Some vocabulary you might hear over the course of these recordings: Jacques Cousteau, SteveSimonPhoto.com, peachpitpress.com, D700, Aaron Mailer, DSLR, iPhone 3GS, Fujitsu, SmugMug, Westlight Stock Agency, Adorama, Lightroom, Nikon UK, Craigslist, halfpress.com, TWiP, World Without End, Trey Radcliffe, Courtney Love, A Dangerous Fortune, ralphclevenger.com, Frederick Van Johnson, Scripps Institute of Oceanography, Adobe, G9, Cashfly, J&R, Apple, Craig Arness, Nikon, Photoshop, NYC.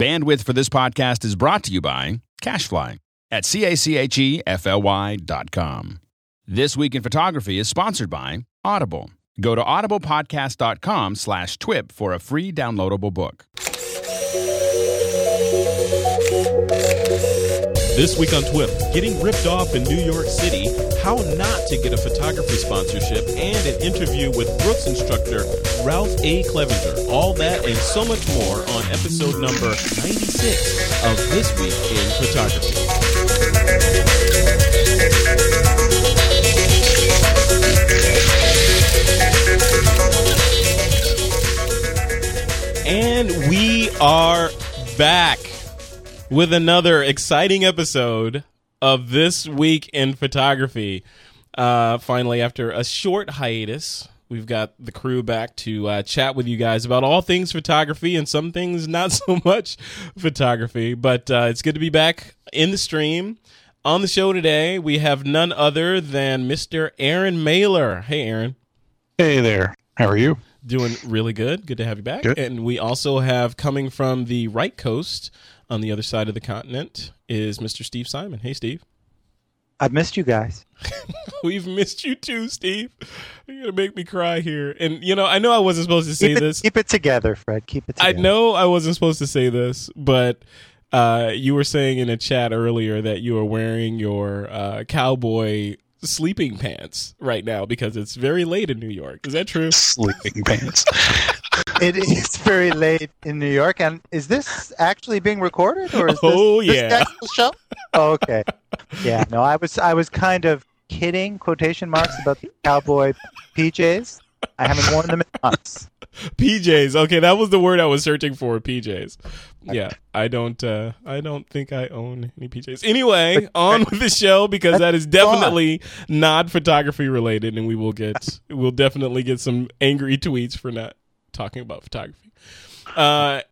Bandwidth for this podcast is brought to you by Cashfly at CACHEFLY.com. This Week in Photography is sponsored by Audible. Go to audiblepodcast.com/TWiP for a free downloadable book. This week on TWiP, getting ripped off in New York City, how not to get a photography sponsorship, and an interview with Brooks instructor Ralph A. Clevenger. All that and so much more on episode number 96 of This Week in Photography. And we are back with another exciting episode of This Week in Photography. Finally, after a short hiatus, we've got the crew back to chat with you guys about all things photography and some things not so much photography. But it's good to be back in the stream. On the show today, we have none other than Mr. Aaron Mailer. Hey, Aaron. Hey there. How are you? Doing really good. Good to have you back. Good. And we also have, coming from the right coast, on the other side of the continent, is Mr. Steve Simon. Hey, Steve. I've missed you guys. We've missed you too, Steve. You're going to make me cry here. And, you know I wasn't supposed to say this. Keep it together, Fred. Keep it together. I know I wasn't supposed to say this, but you were saying in a chat earlier that you are wearing your cowboy sleeping pants right now because it's very late in New York. Is that true? Sleeping pants. It is very late in New York, and is this actually being recorded, or is this the actual show? Oh, okay. Yeah, no, I was kind of kidding, quotation marks, about the cowboy PJs. I haven't worn them in months. PJs. Okay, that was the word I was searching for, PJs. Yeah, I don't think I own any PJs. Anyway, on with the show, because that is definitely not photography related, and we'll definitely get some angry tweets for not talking about photography.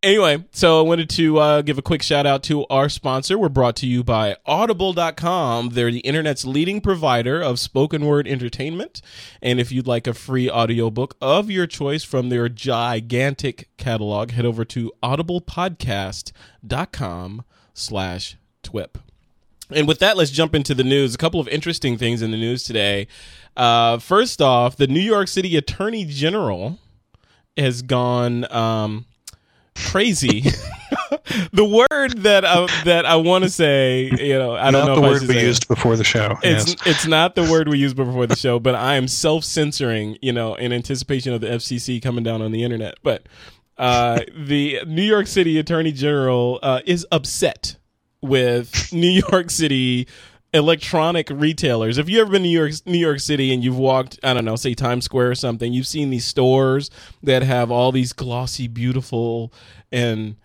Anyway, so I wanted to give a quick shout out to our sponsor. We're brought to you by Audible.com. They're the internet's leading provider of spoken word entertainment. And if you'd like a free audiobook of your choice from their gigantic catalog, head over to audiblepodcast.com/TWiP. And with that, let's jump into the news. A couple of interesting things in the news today. First off, the New York City Attorney General has gone crazy. The word that I want to say, I don't know if I should say it. Not the word we used before the show. It's not the word we used before the show, but I am self-censoring, in anticipation of the FCC coming down on the internet. But the New York City Attorney General is upset with New York City electronic retailers. If you've ever been to New York City and you've walked, I don't know, say Times Square or something, you've seen these stores that have all these glossy, beautiful, and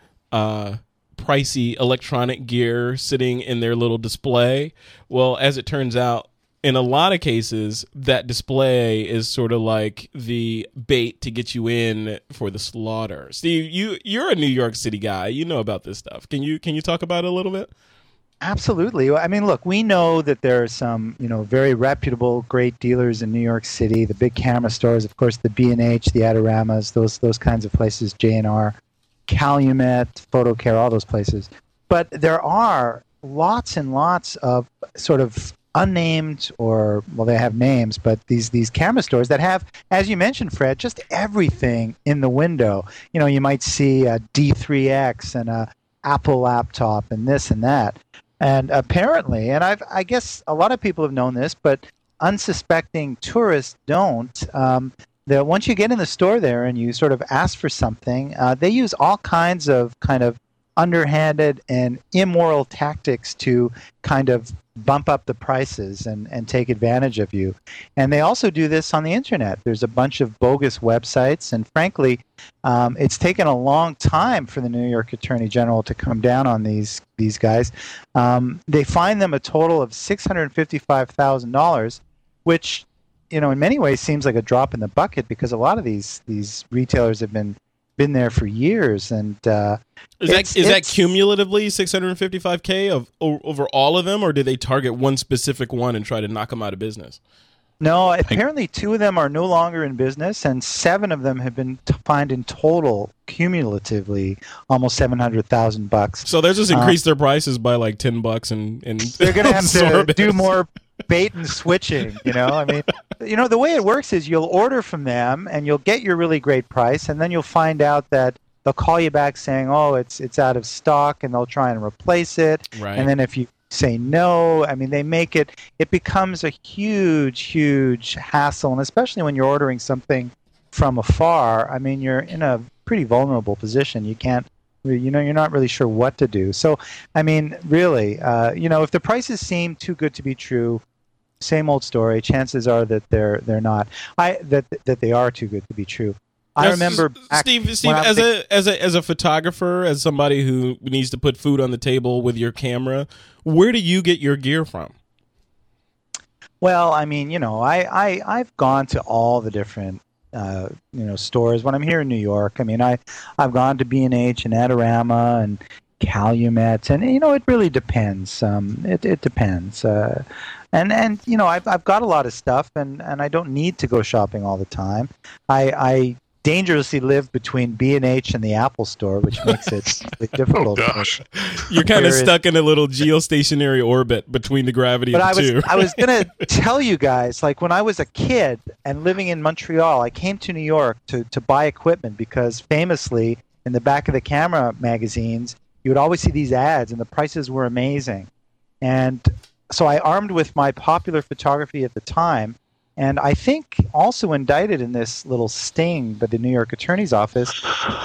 pricey electronic gear sitting in their little display. Well, as it turns out, in a lot of cases, that display is sort of like the bait to get you in for the slaughter. Steve, you're a New York City guy. You know about this stuff. Can you talk about it a little bit? Absolutely. I mean, look, we know that there are some, very reputable, great dealers in New York City, the big camera stores, of course, the B&H, the Adoramas, those kinds of places, J&R, Calumet, PhotoCare, all those places. But there are lots and lots of sort of unnamed, or, well, they have names, but these camera stores that have, as you mentioned, Fred, just everything in the window. You might see a D3X and a Apple laptop and this and that. And apparently, and I guess a lot of people have known this, but unsuspecting tourists don't. That once you get in the store there and you sort of ask for something, they use all kinds of kind of underhanded and immoral tactics to kind of bump up the prices and take advantage of you. And they also do this on the internet. There's a bunch of bogus websites, and frankly, it's taken a long time for the New York Attorney General to come down on these guys. They fined them a total of $655,000, which, in many ways seems like a drop in the bucket, because a lot of these retailers have been there for years, and is that cumulatively $655K over all of them, or do they target one specific one and try to knock them out of business? No, apparently 2 of them are no longer in business, and 7 of them have been fined in total, cumulatively, almost $700,000. So they'll just increase their prices by like $10, and they're going to have to do more bait and switching. You know, I mean, you know, the way it works is you'll order from them, and you'll get your really great price, and then you'll find out that they'll call you back saying, "Oh, it's out of stock," and they'll try and replace it. Right. And then if you say no, I mean, they make it, it becomes a huge hassle, and especially when you're ordering something from afar, I mean, you're in a pretty vulnerable position. You can't, you know, you're not really sure what to do. So, I mean, really, you know, if the prices seem too good to be true, same old story, chances are that they're not. That they are too good to be true. I remember Steve, as a photographer, as somebody who needs to put food on the table with your camera, where do you get your gear from? Well, I mean, you know, I've gone to all the different you know, stores when I'm here in New York. I mean, I've gone to B&H and Adorama and Calumet, and you know, it really depends. It depends. And you know, I've got a lot of stuff, and I don't need to go shopping all the time. I dangerously live between B&H and the Apple store, which makes it really difficult. Oh, gosh. You're kind of stuck in a little geostationary orbit between the gravity of the two. I was going to tell you guys, like, when I was a kid and living in Montreal, I came to New York to buy equipment because famously in the back of the camera magazines, you would always see these ads and the prices were amazing. And so I armed with my popular photography at the time, and I think also indicted in this little sting by the New York Attorney's Office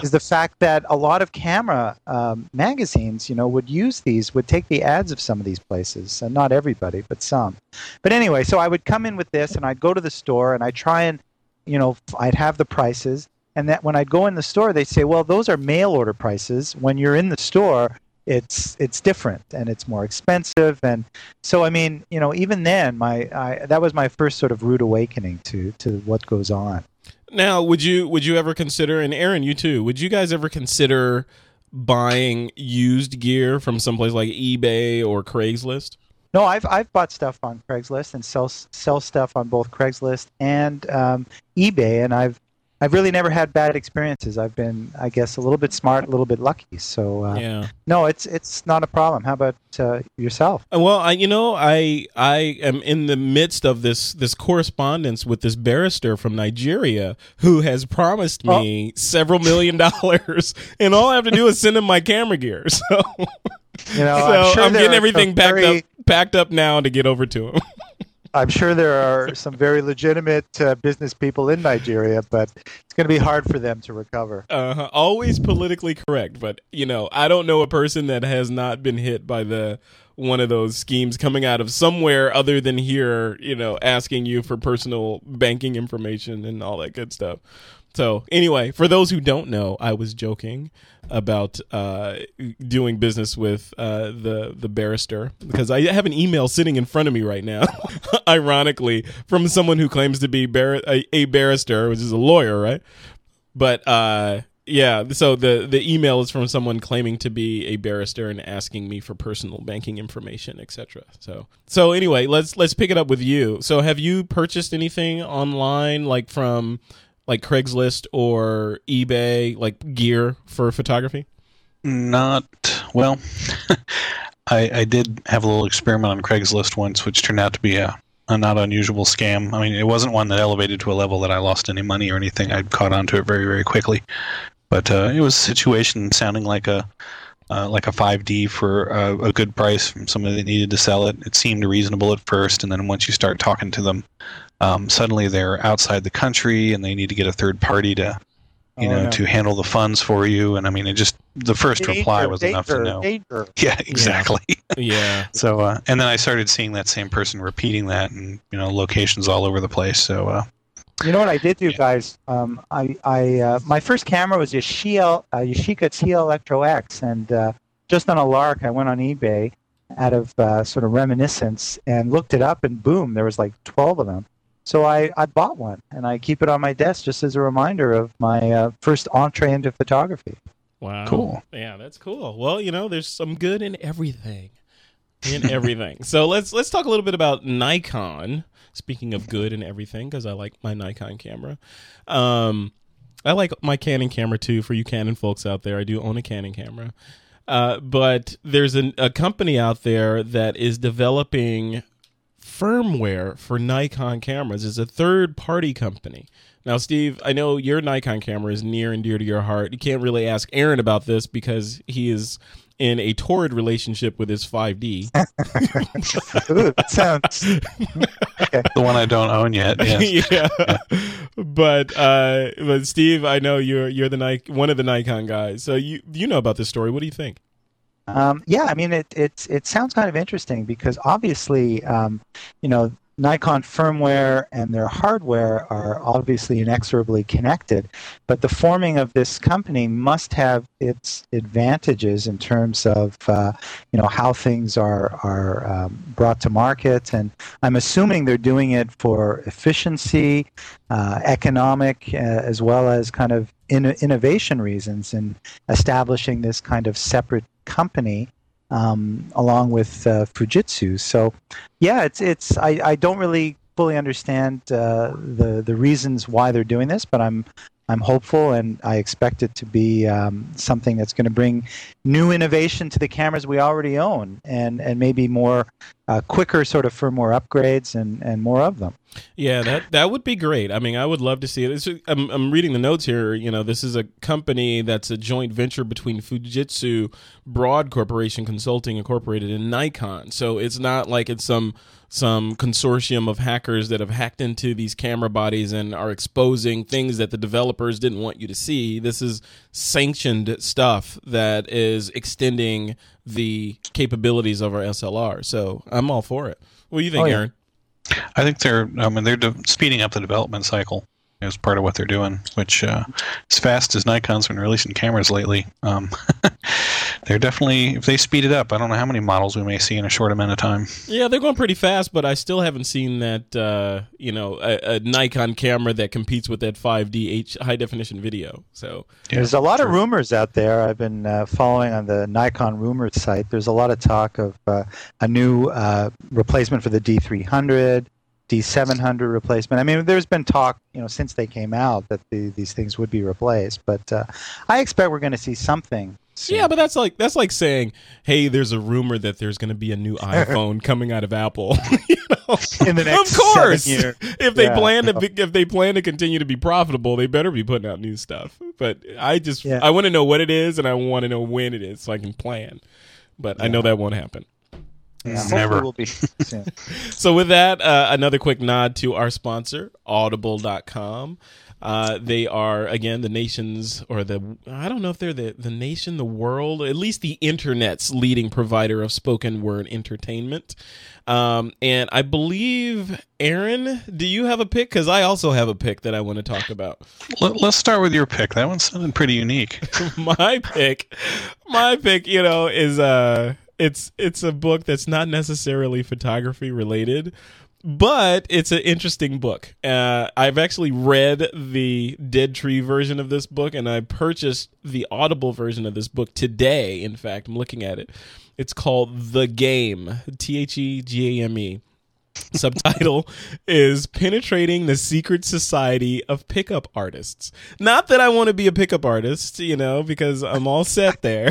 is the fact that a lot of camera magazines, you know, would use these, would take the ads of some of these places. And not everybody, but some. But anyway, so I would come in with this, and I'd go to the store, and I'd try and, you know, I'd have the prices. And that when I'd go in the store, they'd say, well, those are mail order prices. When you're in the store, it's different and it's more expensive. And so, I mean, you know, even then that was my first sort of rude awakening to what goes on. Now, would you ever consider, and Aaron, you too, would you guys ever consider buying used gear from someplace like eBay or Craigslist? No, I've bought stuff on Craigslist and sell stuff on both Craigslist and eBay, and I've really never had bad experiences. I've been, I guess, a little bit smart, a little bit lucky. So, yeah. No, it's not a problem. How about yourself? Well, I am in the midst of this correspondence with this barrister from Nigeria who has promised me several $1,000,000, and all I have to do is send him my camera gear. So, you know, I'm getting everything packed up now to get over to him. I'm sure there are some very legitimate business people in Nigeria, but it's going to be hard for them to recover. Always politically correct, but you know, I don't know a person that has not been hit by one of those schemes coming out of somewhere other than here. You know, asking you for personal banking information and all that good stuff. So anyway, for those who don't know, I was joking about doing business with the barrister because I have an email sitting in front of me right now, ironically, from someone who claims to be a barrister, which is a lawyer, right? But yeah, so the email is from someone claiming to be a barrister and asking me for personal banking information, etc. So anyway, let's pick it up with you. So have you purchased anything online, like from Craigslist or eBay, like gear for photography? I did have a little experiment on Craigslist once, which turned out to be a not unusual scam. I mean, it wasn't one that elevated to a level that I lost any money or anything. I caught on to it very, very quickly. But it was a situation sounding like a 5D for a good price from somebody that needed to sell it. It seemed reasonable at first, and then once you start talking to them, suddenly they're outside the country and they need to get a third party to, to handle the funds for you. And I mean, it just, the first reply was enough to know. Yeah, exactly. Yeah. So, and then I started seeing that same person repeating that and, you know, locations all over the place. So, you know what I did do, guys? I my first camera was Yashica TL Electro X, and just on a lark, I went on eBay out of sort of reminiscence and looked it up, and boom, there was like 12 of them. So I bought one, and I keep it on my desk just as a reminder of my first entree into photography. Wow. Cool. Yeah, that's cool. Well, you know, there's some good in everything. and everything. So let's talk a little bit about Nikon. Speaking of good and everything, because I like my Nikon camera. I like my Canon camera too. For you Canon folks out there, I do own a Canon camera. But there's a company out there that is developing firmware for Nikon cameras. It's a third-party company. Now, Steve, I know your Nikon camera is near and dear to your heart. You can't really ask Aaron about this because he is in a torrid relationship with his 5D. Ooh, that sounds... okay. The one I don't own yet. Yes. Yeah. Yeah. But Steve, I know you're the one of the Nikon guys. So you know about this story. What do you think? Yeah, I mean, it sounds kind of interesting because obviously, Nikon firmware and their hardware are obviously inexorably connected, but the forming of this company must have its advantages in terms of how things are brought to market. And I'm assuming they're doing it for efficiency, economic, as well as kind of innovation reasons in establishing this kind of separate company. Along with Fujitsu. So, yeah, it's. I don't really fully understand the reasons why they're doing this, but I'm hopeful, and I expect it to be something that's going to bring new innovation to the cameras we already own, and maybe more quicker sort of firmware upgrades and more of them. Yeah, that would be great. I mean, I would love to see it. I'm reading the notes here. You know, this is a company that's a joint venture between Fujitsu Broad Corporation Consulting Incorporated and Nikon. So it's not like it's some consortium of hackers that have hacked into these camera bodies and are exposing things that the developers didn't want you to see. This is sanctioned stuff that is extending the capabilities of our SLR. So I'm all for it. What do you think, Aaron? I think they're speeding up the development cycle as part of what they're doing, which as fast as Nikon's been releasing cameras lately, they're definitely, if they speed it up, I don't know how many models we may see in a short amount of time. Yeah, they're going pretty fast, but I still haven't seen that, a Nikon camera that competes with that 5D high-definition video. So yeah, there's a lot of rumors out there. I've been following on the Nikon rumors site. There's a lot of talk of a new replacement for the D300. D700 replacement. I mean, there's been talk, since they came out that these things would be replaced, but I expect we're going to see something soon. Yeah, but that's like saying, hey, there's a rumor that there's going to be a new iPhone coming out of Apple. In the next, of course, 7 years. If they plan to continue to be profitable, they better be putting out new stuff. But I want to know what it is, and I want to know when it is, so I can plan. But I know that won't happen. Yeah, never. Will be. So with that, another quick nod to our sponsor, Audible.com. They are, again, the nation's, or I don't know if they're the nation, the world, at least the internet's leading provider of spoken word entertainment. And I believe, Aaron, do you have a pick? Because I also have a pick that I want to talk about. Let's start with your pick. That one sounded pretty unique. My pick, is... It's a book that's not necessarily photography related, but it's an interesting book. I've actually read the Dead Tree version of this book, and I purchased the Audible version of this book today. In fact, I'm looking at it. It's called The Game, THEGAME. Subtitle is Penetrating the Secret Society of Pickup Artists. Not that I want to be a pickup artist, because I'm all set there,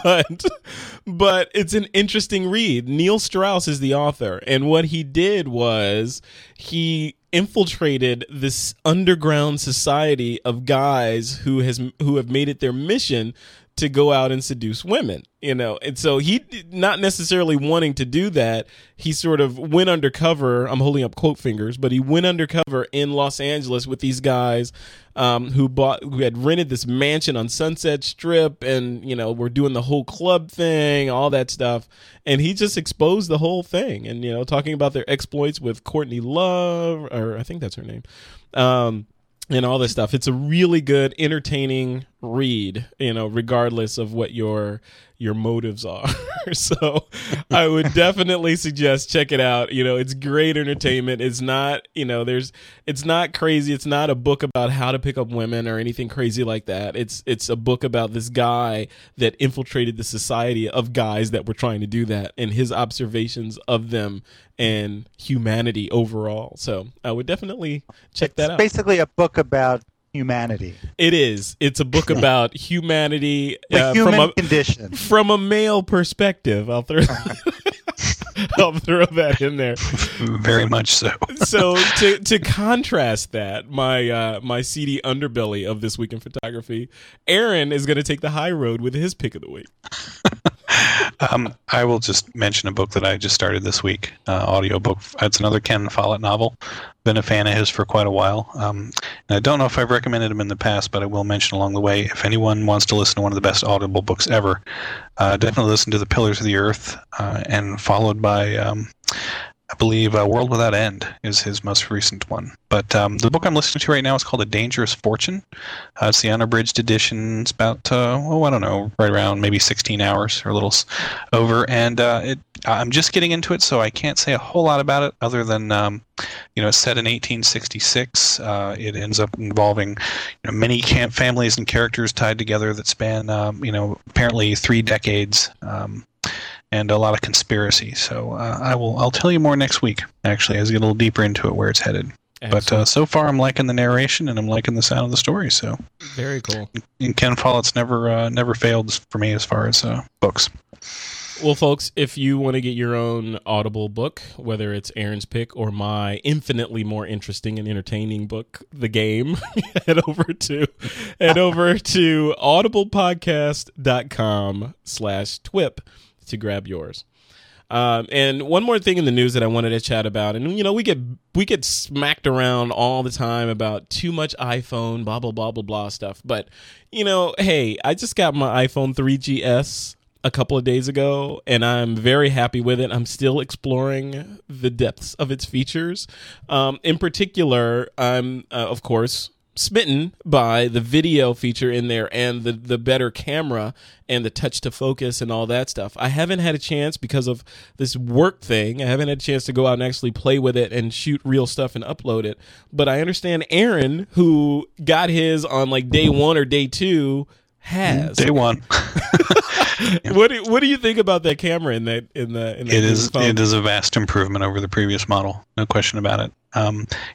but it's an interesting read. Neil Strauss is the author, and what he did was he infiltrated this underground society of guys who have made it their mission to go out and seduce women, and so he, not necessarily wanting to do that, he sort of went undercover. I'm holding up quote fingers, but he went undercover in Los Angeles with these guys who had rented this mansion on Sunset Strip, and were doing the whole club thing, all that stuff, and he just exposed the whole thing, and talking about their exploits with Courtney Love, or I think that's her name, and all this stuff. It's a really good, entertaining read, you know, regardless of what your motives are. So I would definitely suggest check it out. You know, it's great entertainment. It's not, you know, it's not crazy. It's not a book about how to pick up women or anything crazy like that. It's a book about this guy that infiltrated the society of guys that were trying to do that and his observations of them and humanity overall. So I would definitely check that out. It's basically a book about humanity. It is. It's a book about humanity, the human condition from a male perspective. I'll throw that in there. Very much so. So to contrast that, my seedy underbelly of This Week in Photography, Aaron is going to take the high road with his pick of the week. I will just mention a book that I just started this week, audiobook. It's another Ken Follett novel. Been a fan of his for quite a while. And I don't know if I've recommended him in the past, but I will mention along the way, if anyone wants to listen to one of the best Audible books ever, definitely listen to The Pillars of the Earth, and followed by, I believe, World Without End is his most recent one. But the book I'm listening to right now is called A Dangerous Fortune. It's the unabridged edition. It's about, right around maybe 16 hours or a little over. And I'm just getting into it, so I can't say a whole lot about it other than, it's set in 1866. It ends up involving many families and characters tied together that span, apparently 3 decades. And a lot of conspiracy. So I'll tell you more next week, actually, as I get a little deeper into it, where it's headed. Excellent. But so far, I'm liking the narration, and I'm liking the sound of the story. So very cool. And Ken Follett's never failed for me as far as books. Well, folks, if you want to get your own Audible book, whether it's Aaron's pick or my infinitely more interesting and entertaining book, The Game, head over to audiblepodcast.com/twip to grab yours. And one more thing in the news that I wanted to chat about, and we get smacked around all the time about too much iPhone, blah, blah, blah, blah, blah stuff. But, hey, I just got my iPhone 3GS a couple of days ago, and I'm very happy with it. I'm still exploring the depths of its features. In particular, I'm, of course, smitten by the video feature in there and the better camera and the touch to focus and all that stuff. I haven't had a chance, because of this work thing, I haven't had a chance to go out and actually play with it and shoot real stuff and upload it. But I understand Aaron, who got his on like day 1 or day 2, has day 1. What do you think about that camera in the phone? It is a vast improvement over the previous model, no question about it.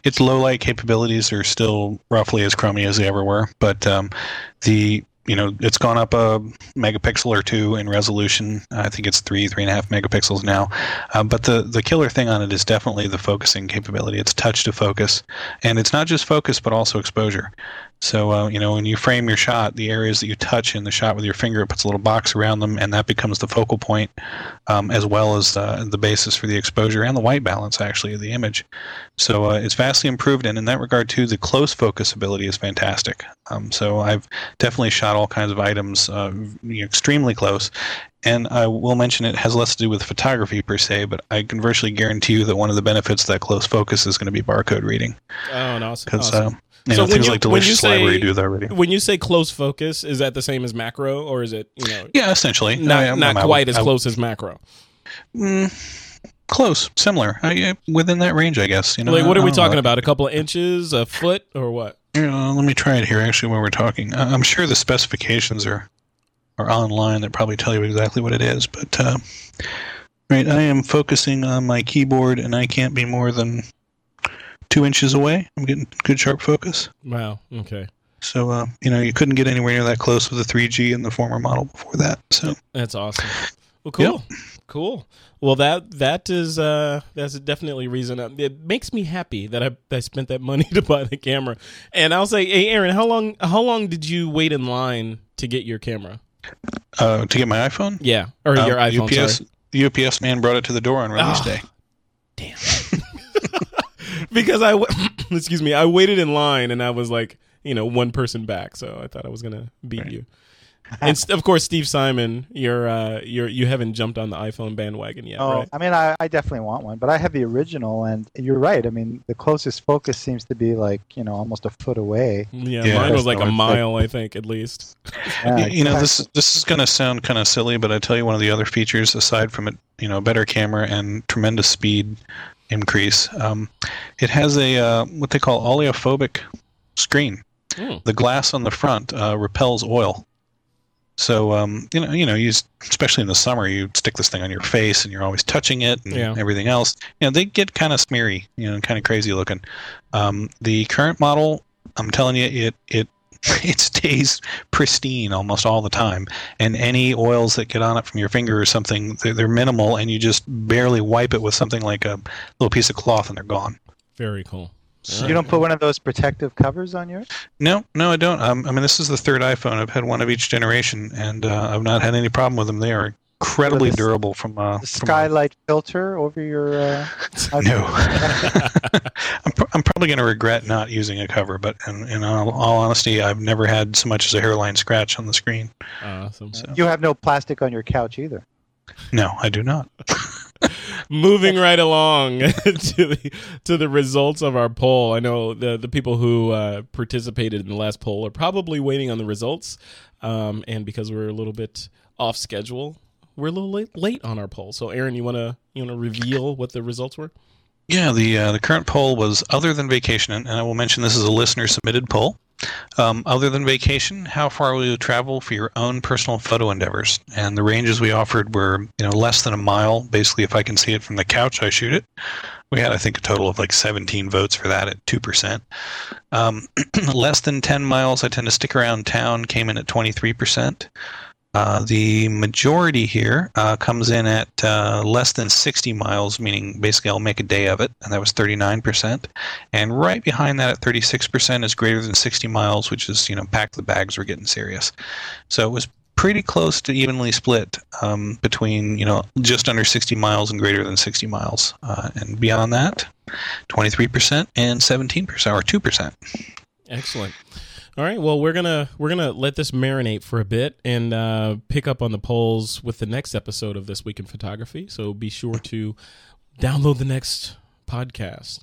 Its low light capabilities are still roughly as crummy as they ever were, but it's gone up a megapixel or 2 in resolution. I think it's 3.5 megapixels now. But the killer thing on it is definitely the focusing capability. It's touch to focus. And it's not just focus, but also exposure. So, when you frame your shot, the areas that you touch in the shot with your finger, it puts a little box around them, and that becomes the focal point, as well as the basis for the exposure and the white balance, actually, of the image. So it's vastly improved, and in that regard, too, the close focus ability is fantastic. So I've definitely shot all kinds of items extremely close. And I will mention it has less to do with photography per se, but I can virtually guarantee you that one of the benefits of that close focus is going to be barcode reading. Oh, and awesome. So when you say close focus, is that the same as macro, or is it, Yeah, essentially. Not quite as close as macro. Close, similar. Within that range, I guess. What are we talking about? A couple of inches, a foot, or what? Let me try it here, actually, while we're talking. I'm sure the specifications are online that probably tell you exactly what it is, but right, I am focusing on my keyboard, and I can't be more than 2 inches away. I'm getting good sharp focus. Wow. Okay. So, you couldn't get anywhere near that close with the 3G and the former model before that. So that's awesome. Well, cool. Yep. Cool. Well, that's definitely reason. It makes me happy that I spent that money to buy the camera. And I'll say, hey, Aaron, how long did you wait in line to get your camera? To get my iPhone? Yeah. Or your iPhone, The UPS man brought it to the door on release day. Damn. Because I waited in line, and I was like, one person back, so I thought I was going to beat you. And of course, Steve Simon, you haven't jumped on the iPhone bandwagon yet, right? I mean, I definitely want one, but I have the original, and you're right. I mean, the closest focus seems to be like, almost a foot away. Yeah. Mine was like a mile, I think, at least. Yeah, exactly. This is going to sound kind of silly, but I tell you, one of the other features, aside from it, better camera and tremendous speed increase, it has a what they call oleophobic screen. Mm. The glass on the front repels oil. So, you especially in the summer, you stick this thing on your face and you're always touching it and everything else. They get kind of smeary, kind of crazy looking. The current model, I'm telling you, it stays pristine almost all the time. And any oils that get on it from your finger or something, they're minimal, and you just barely wipe it with something like a little piece of cloth and they're gone. Very cool. So you don't put one of those protective covers on yours? No, I don't. This is the third iPhone. I've had one of each generation, and I've not had any problem with them. They are incredibly durable. From the skylight filter over your. No, I'm probably going to regret not using a cover. But in all honesty, I've never had so much as a hairline scratch on the screen. Awesome. So. You have no plastic on your couch either. No, I do not. Moving right along to the results of our poll. I know the people who participated in the last poll are probably waiting on the results, and because we're a little bit off schedule, we're a little late on our poll. So, Aaron, you wanna reveal what the results were? Yeah, the current poll was other than vacation, and I will mention this is a listener submitted poll. Other than vacation, how far will you travel for your own personal photo endeavors? And the ranges we offered were, less than a mile. Basically, if I can see it from the couch, I shoot it. We had, I think, a total of like 17 votes for that at 2%. Less than 10 miles, I tend to stick around town, came in at 23%. The majority here comes in at less than 60 miles, meaning basically I'll make a day of it, and that was 39%. And right behind that at 36% is greater than 60 miles, which is, pack the bags, we're getting serious. So it was pretty close to evenly split between, just under 60 miles and greater than 60 miles. And beyond that, 23% and 17%, or 2%. Excellent. All right, well, we're gonna let this marinate for a bit and pick up on the polls with the next episode of This Week in Photography. So be sure to download the next podcast.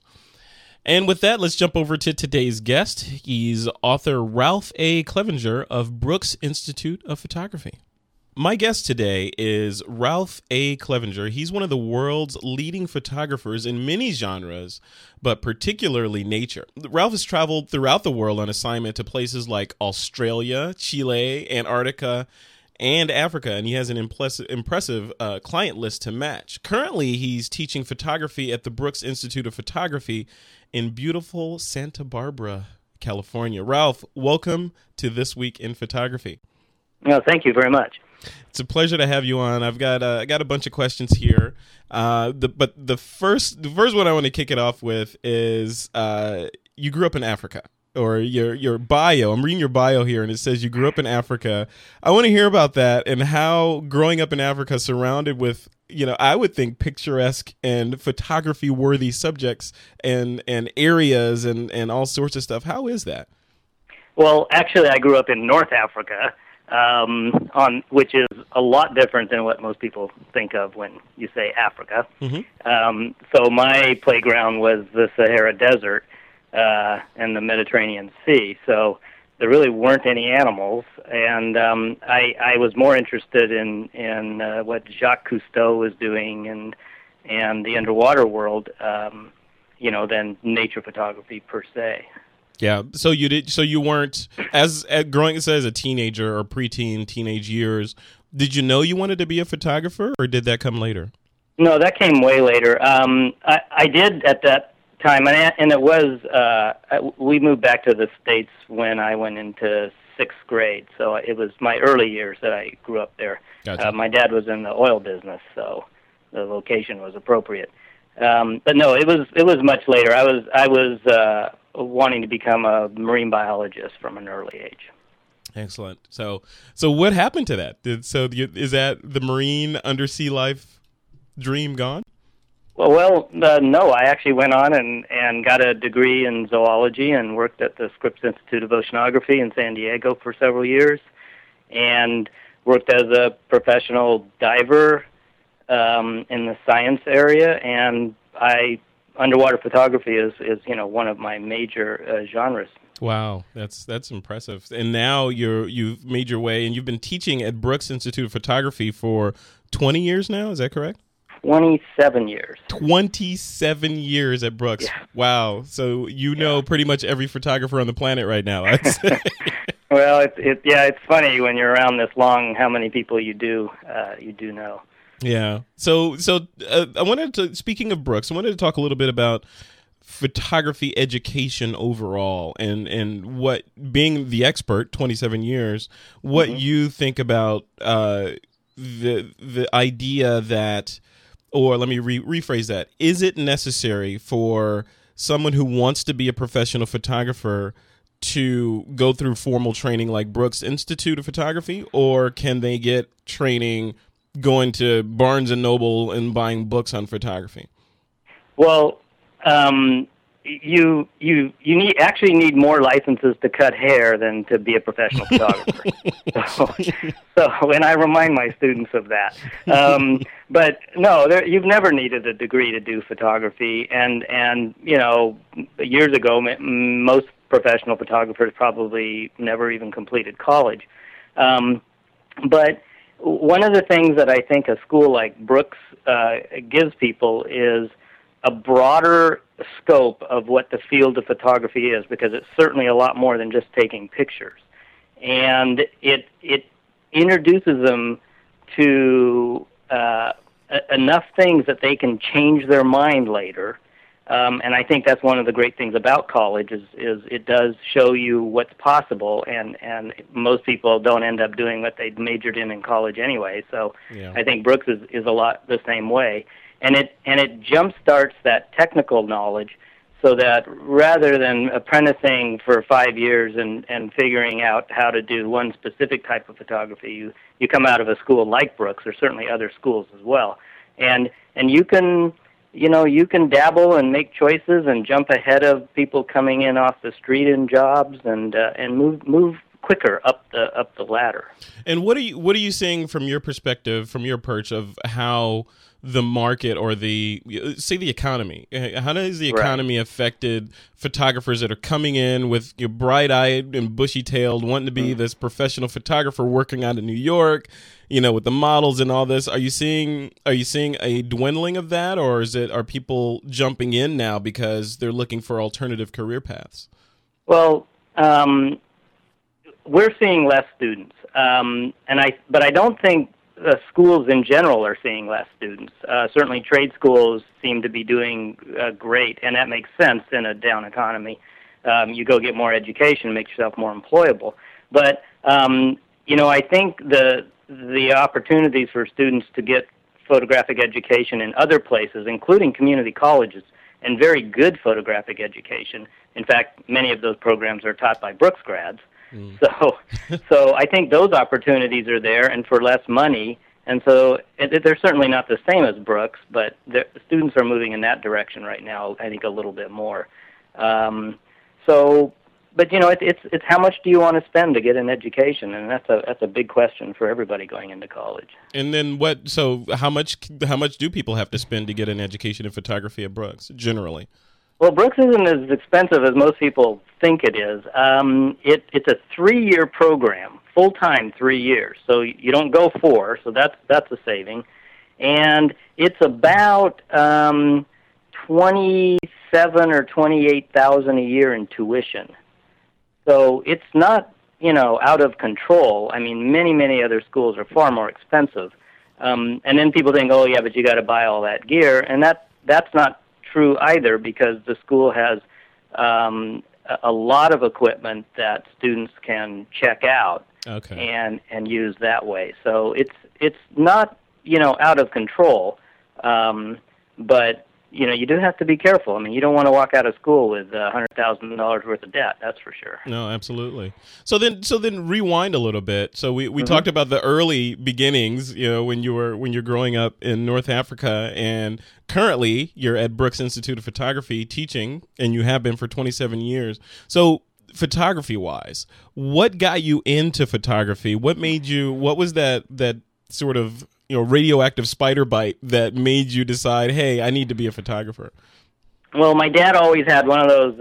And with that, let's jump over to today's guest. He's author Ralph A. Clevenger of Brooks Institute of Photography. My guest today is Ralph A. Clevenger. He's one of the world's leading photographers in many genres, but particularly nature. Ralph has traveled throughout the world on assignment to places like Australia, Chile, Antarctica, and Africa, and he has an impressive client list to match. Currently, he's teaching photography at the Brooks Institute of Photography in beautiful Santa Barbara, California. Ralph, welcome to This Week in Photography. No, thank you very much. It's a pleasure to have you on. I've got a bunch of questions here, but the first one I want to kick it off with is you grew up in Africa, or your bio. I'm reading your bio here, and it says you grew up in Africa. I want to hear about that and how growing up in Africa, surrounded with I would think picturesque and photography worthy subjects and areas and all sorts of stuff. How is that? Well, actually, I grew up in North Africa. Which is a lot different than what most people think of when you say Africa. Mm-hmm. So my playground was the Sahara Desert and the Mediterranean Sea. So there really weren't any animals, and I was more interested in what Jacques Cousteau was doing and the underwater world, than nature photography per se. Yeah, so you did. So you weren't as a teenager or preteen, teenage years. Did you know you wanted to be a photographer, or did that come later? No, that came way later. I did at that time, and it was. We moved back to the States when I went into sixth grade, so it was my early years that I grew up there. Gotcha. My dad was in the oil business, so the location was appropriate. But no, it was much later. I was wanting to become a marine biologist from an early age. Excellent. So what happened to that? Is that the marine undersea life dream gone? Well, no. I actually went on and got a degree in zoology and worked at the Scripps Institute of Oceanography in San Diego for several years. and worked as a professional diver in the science area, and underwater photography is one of my major genres. Wow, that's impressive. And now you've made your way, and you've been teaching at Brooks Institute of Photography for 20 years now, is that correct? 27 years. 27 years at Brooks. Yeah. Wow. So you know pretty much every photographer on the planet right now, I'd say. Well, it's funny when you're around this long how many people you do know. Yeah. So I wanted to, speaking of Brooks, I wanted to talk a little bit about photography education overall and what, being the expert 27 years, what you think about the idea that, or let me rephrase that, is it necessary for someone who wants to be a professional photographer to go through formal training like Brooks Institute of Photography, or can they get training going to Barnes & Noble and buying books on photography? Well, you need more licenses to cut hair than to be a professional photographer. so and I remind my students of that. But no, you've never needed a degree to do photography. And years ago, most professional photographers probably never even completed college. But one of the things that I think a school like Brooks gives people is a broader scope of what the field of photography is, because it's certainly a lot more than just taking pictures. And it introduces them to enough things that they can change their mind later. And I think that's one of the great things about college is it does show you what's possible, and most people don't end up doing what they majored in college anyway. So yeah. I think Brooks is a lot the same way. And it jump-starts that technical knowledge so that rather than apprenticing for 5 years and figuring out how to do one specific type of photography, you come out of a school like Brooks, or certainly other schools as well, and you can you can dabble and make choices and jump ahead of people coming in off the street in jobs and move quicker up the ladder. And what are you seeing from your perspective, from your perch, of how the market, or the economy, how has the economy affected photographers that are coming in with bright-eyed and bushy-tailed, wanting to be this professional photographer working out of New York, with the models and all this? Are you seeing a dwindling of that, or are people jumping in now because they're looking for alternative career paths? Well, we're seeing less students, but I don't think schools in general are seeing less students. Certainly trade schools seem to be doing great, and that makes sense in a down economy. You go get more education, make yourself more employable. But, I think the opportunities for students to get photographic education in other places, including community colleges, and very good photographic education. In fact, many of those programs are taught by Brooks grads. So I think those opportunities are there, and for less money. And so they're certainly not the same as Brooks, but students are moving in that direction right now, I think, a little bit more. It's how much do you want to spend to get an education, and that's a big question for everybody going into college. And then what? So how much do people have to spend to get an education in photography at Brooks generally? Well, Brooks isn't as expensive as most people think it is. It's a 3-year program, full-time 3 years, so you don't go 4, so that's a saving. And it's about $27,000 or $28,000 a year in tuition. So it's not, out of control. I mean, many other schools are far more expensive. And then people think, oh, yeah, but you got to buy all that gear, and that's not true either, because the school has a lot of equipment that students can check out and use that way. So it's not out of control, but you do have to be careful. I mean, you don't want to walk out of school with $100,000 worth of debt. That's for sure. No, absolutely. So then rewind a little bit. So we talked about the early beginnings, when you're growing up in North Africa, and currently you're at Brooks Institute of Photography teaching, and you have been for 27 years. So photography-wise, what got you into photography? What made you? What was that sort of, you know, radioactive spider bite that made you decide, hey, I need to be a photographer? Well, my dad always had one of those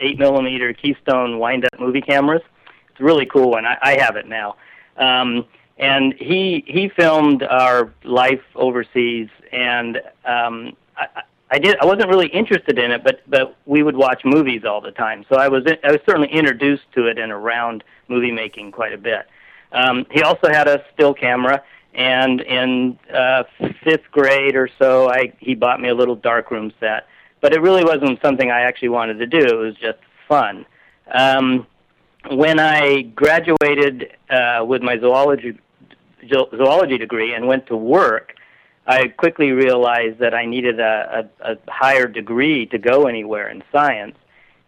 8mm Keystone wind-up movie cameras. It's really cool, and I have it now. And he filmed our life overseas, and I wasn't really interested in it, but we would watch movies all the time. So I was certainly introduced to it and around movie making quite a bit. He also had a still camera, and in fifth grade or so, he bought me a little darkroom set. But it really wasn't something I actually wanted to do. It was just fun. When I graduated with my zoology degree and went to work, I quickly realized that I needed a higher degree to go anywhere in science,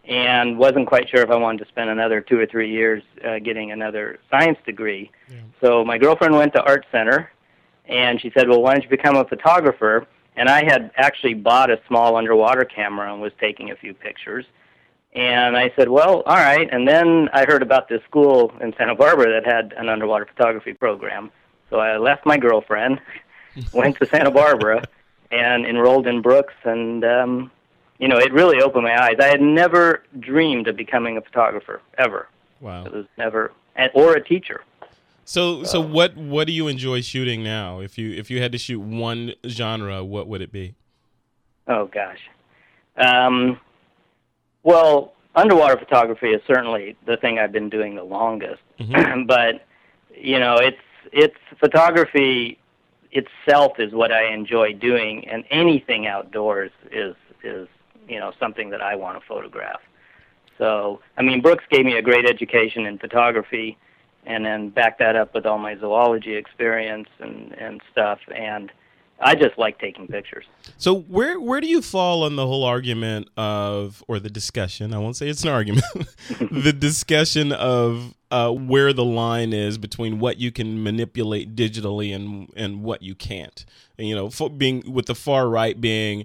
and wasn't quite sure if I wanted to spend another 2 or 3 years getting another science degree. Yeah. So my girlfriend went to Art Center, and she said, well, why don't you become a photographer? And I had actually bought a small underwater camera and was taking a few pictures. And I said, well, all right. And then I heard about this school in Santa Barbara that had an underwater photography program. So I left my girlfriend, went to Santa Barbara and enrolled in Brooks, and it really opened my eyes. I had never dreamed of becoming a photographer ever. Wow. It was never, or a teacher. So what do you enjoy shooting now? If you had to shoot one genre, what would it be? Oh gosh. Well, underwater photography is certainly the thing I've been doing the longest. Mm-hmm. But it's photography itself is what I enjoy doing, and anything outdoors is something that I want to photograph. So, I mean, Brooks gave me a great education in photography, and then backed that up with all my zoology experience and stuff, and I just like taking pictures. So where do you fall on the whole argument of, or the discussion, I won't say it's an argument, the discussion of where the line is between what you can manipulate digitally and what you can't? And, being with the far right being,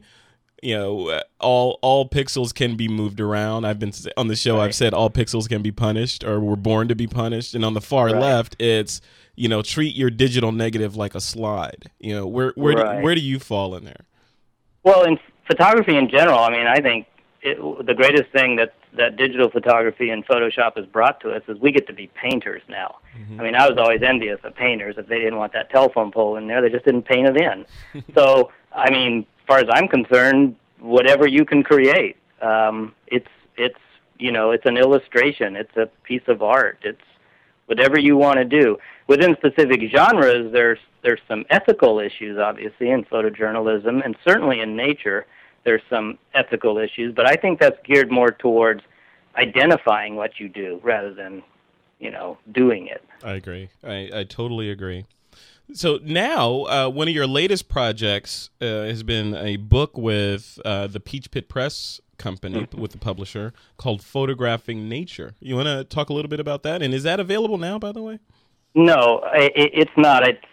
all pixels can be moved around. I've been on the show, right. I've said all pixels can be punished, or were born to be punished. And on the far right. left, it's, treat your digital negative like a slide. Where right. Where do you fall in there? Well, in photography in general, I mean, I think the greatest thing that digital photography and Photoshop has brought to us is we get to be painters now. Mm-hmm. I mean, I was always envious of painters. If they didn't want that telephone pole in there, they just didn't paint it in. So, I mean, as far as I'm concerned, whatever you can create, it's an illustration. It's a piece of art. It's whatever you want to do. Within specific genres, there's some ethical issues, obviously, in photojournalism, and certainly in nature there's some ethical issues, but I think that's geared more towards identifying what you do rather than, doing it. I agree. I totally agree. So now, one of your latest projects has been a book with the Peach Pit Press company, with the publisher, called Photographing Nature. You want to talk a little bit about that? And is that available now, by the way? No, it's not. It's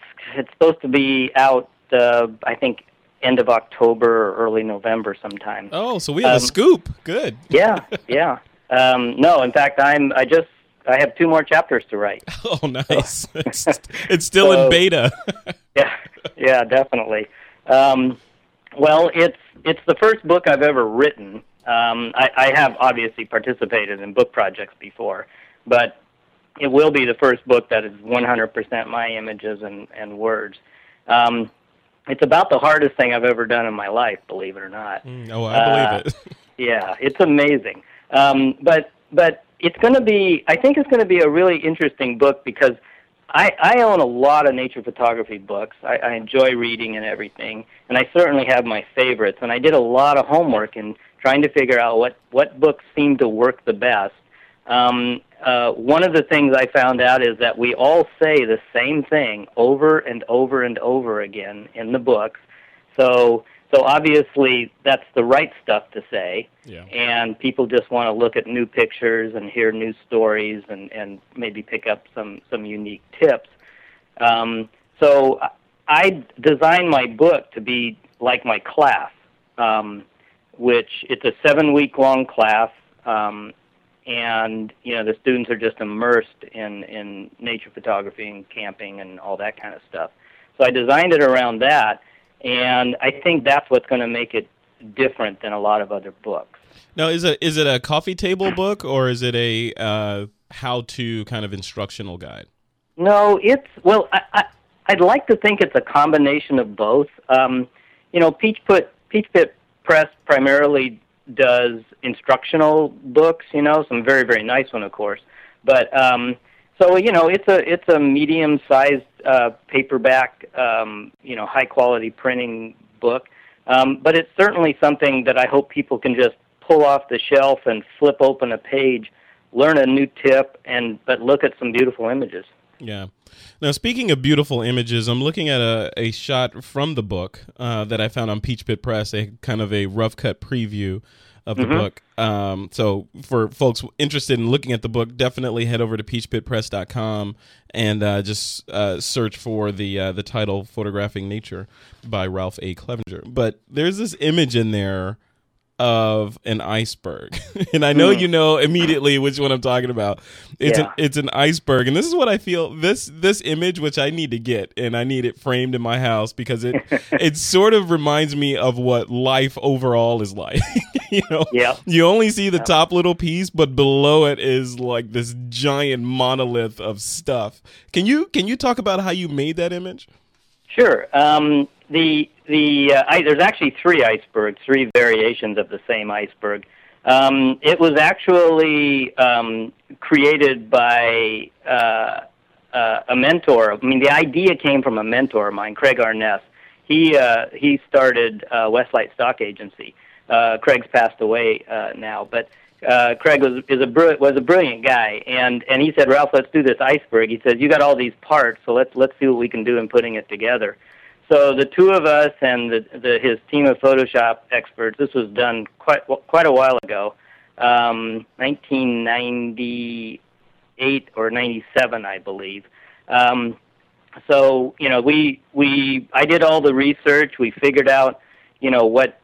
supposed to be out, I think, end of October or early November sometime. Oh, so we have a scoop. Good. Yeah. No, in fact, I have 2 more chapters to write. Oh, nice. So, it's still in beta. yeah, definitely. Well, it's the first book I've ever written. I have obviously participated in book projects before, but it will be the first book that is 100% my images and words. It's about the hardest thing I've ever done in my life, believe it or not. Oh, I believe it. Yeah, it's amazing. But it's going to be, I think it's going to be a really interesting book, because I own a lot of nature photography books. I enjoy reading and everything, and I certainly have my favorites. And I did a lot of homework in trying to figure out what books seem to work the best. One of the things I found out is that we all say the same thing over and over and over again in the books. So obviously that's the right stuff to say, yeah. And people just want to look at new pictures and hear new stories and maybe pick up some unique tips. So I designed my book to be like my class, which it's a 7-week-long class, And you know, the students are just immersed in nature photography and camping and all that kind of stuff. So I designed it around that, and I think that's what's going to make it different than a lot of other books. Now, is it a coffee table book, or is it a how-to kind of instructional guide? No, it's, well, I'd like to think it's a combination of both. You know, Peach Pit Press primarily does instructional books, you know, some very, very nice one, of course. But so, you know, it's a medium-sized paperback, you know, high-quality printing book. But it's certainly something that I hope people can just pull off the shelf and flip open a page, learn a new tip, but look at some beautiful images. Yeah. Now, speaking of beautiful images, I'm looking at a shot from the book that I found on Peach Pit Press, a kind of a rough cut preview of the book. So for folks interested in looking at the book, definitely head over to peachpitpress.com and just search for the title Photographing Nature by Ralph A. Clevenger. But there's this image in there of an iceberg. And I know you know immediately which one I'm talking about. It's an iceberg. And this is what I feel, this image, which I need to get, and I need it framed in my house, because it sort of reminds me of what life overall is like. You know, you only see the top little piece, but below it is like this giant monolith of stuff. Can you talk about how you made that image? Sure. There's actually three icebergs, three variations of the same iceberg. It was actually created by a mentor. I mean, the idea came from a mentor of mine, Craig Arness. He started Westlight Stock Agency. Craig's passed away now, but Craig was a brilliant guy, and he said, "Ralph, let's do this iceberg." He says, "You got all these parts, so let's see what we can do in putting it together." So the two of us and his team of Photoshop experts, this was done quite a while ago, 1998 or 97, I believe. So, you know, I did all the research. We figured out, you know, what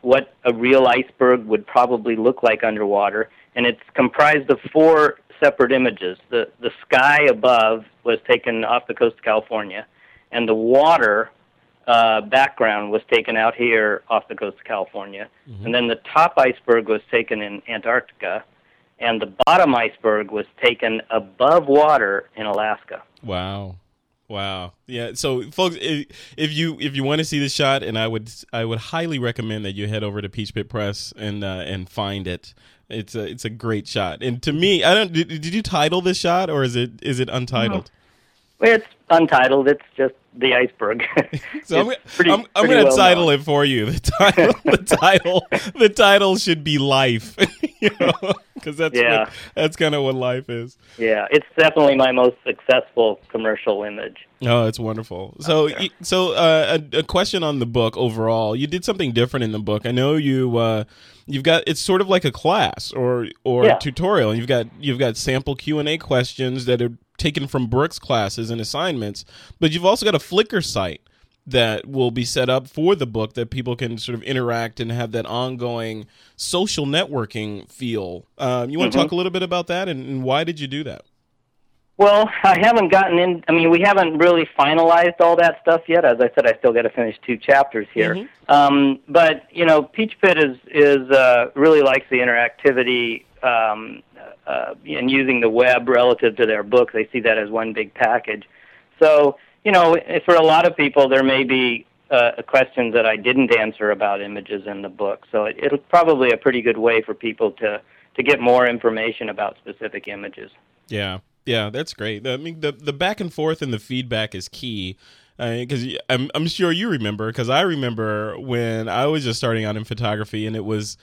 a real iceberg would probably look like underwater, and it's comprised of four separate images. The sky above was taken off the coast of California, and the water background was taken out here off the coast of California. Mm-hmm. And then the top iceberg was taken in Antarctica, and the bottom iceberg was taken above water in Alaska. Wow. Yeah, so folks, if you want to see the shot, and I would highly recommend that you head over to Peach Pit Press and find it. It's a great shot. And to me, did you title this shot, or is it untitled? Mm-hmm. Well, it's untitled. It's just the iceberg. So I'm going to title known. It for you. The title should be Life, you know, because that's kind of what life is. Yeah, it's definitely my most successful commercial image. Oh, it's wonderful. So a question on the book overall. You did something different in the book. I know you've got, it's sort of like a class or a tutorial. You've got sample Q&A questions that are taken from Brooks classes and assignments, but you've also got a Flickr site that will be set up for the book that people can sort of interact and have that ongoing social networking feel. You want to talk a little bit about that, and why did you do that? Well, we haven't really finalized all that stuff yet. As I said, I still got to finish two chapters here. Mm-hmm. But, you know, Peach Pit is really likes the interactivity and using the web relative to their book. They see that as one big package. So, you know, for a lot of people, there may be questions that I didn't answer about images in the book. So it's probably a pretty good way for people to get more information about specific images. Yeah. Yeah, that's great. I mean, the back and forth and the feedback is key, because I'm sure you remember, because I remember when I was just starting out in photography, and it was,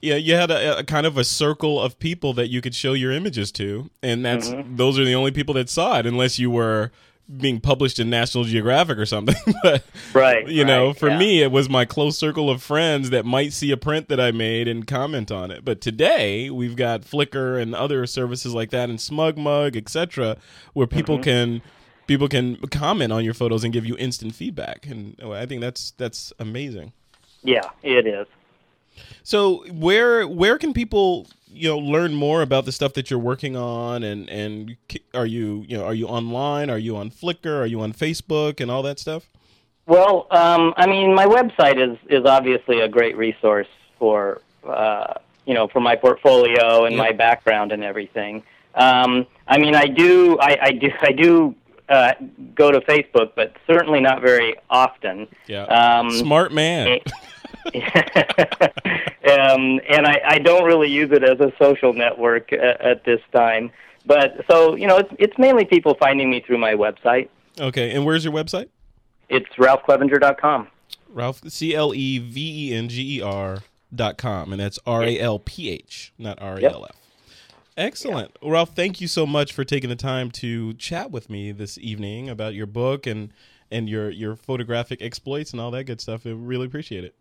you had a kind of a circle of people that you could show your images to, and that's those are the only people that saw it, unless you were being published in National Geographic or something. But, me, it was my close circle of friends that might see a print that I made and comment on it. But today we've got Flickr and other services like that, and SmugMug, etc., where people can comment on your photos and give you instant feedback. And I think that's amazing. Yeah, it is. So where can people you know, learn more about the stuff that you're working on? And are you online? Are you on Flickr? Are you on Facebook and all that stuff? Well, I mean, my website is obviously a great resource for my portfolio and my background and everything. I mean, I do go to Facebook, but certainly not very often. Yeah. Smart man. And I don't really use it as a social network at this time. But so, you know, it's mainly people finding me through my website. Okay. And where's your website? It's RalphClevenger.com. Ralph, CLEVENGER.com. And that's RALPH, not RALF. Yep. Excellent. Yeah. Ralph, thank you so much for taking the time to chat with me this evening about your book and your photographic exploits and all that good stuff. I really appreciate it.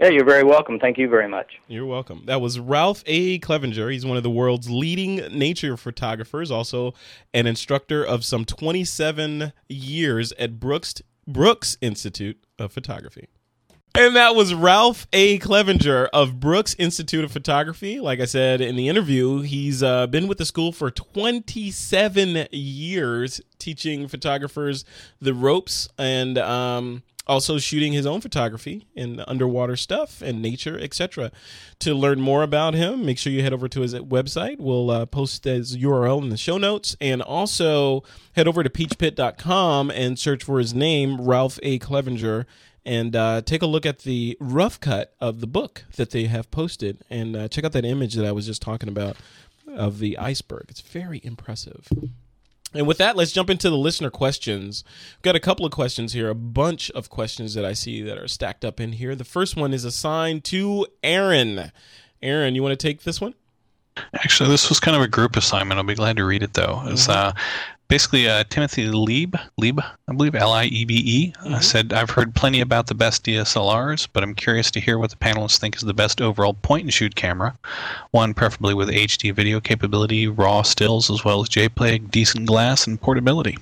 Yeah, you're very welcome. Thank you very much. You're welcome. That was Ralph A. Clevenger. He's one of the world's leading nature photographers, also an instructor of some 27 years at Brooks Institute of Photography. And that was Ralph A. Clevenger of Brooks Institute of Photography. Like I said in the interview, he's been with the school for 27 years teaching photographers the ropes and also shooting his own photography and underwater stuff and nature, etc. To learn more about him, make sure you head over to his website. We'll post his URL in the show notes. And also head over to peachpit.com and search for his name, Ralph A. Clevenger, and take a look at the rough cut of the book that they have posted, and check out that image that I was just talking about of the iceberg. It's very impressive. And with that, let's jump into the listener questions. We've got a couple of questions here, a bunch of questions that I see that are stacked up in here. The first one is assigned to Aaron. Aaron, you want to take this one? Actually, this was kind of a group assignment. I'll be glad to read it, though. It's basically Timothy Lieb, I believe, Liebe, said, I've heard plenty about the best DSLRs, but I'm curious to hear what the panelists think is the best overall point-and-shoot camera, one preferably with HD video capability, raw stills, as well as JPEG, decent glass, and portability.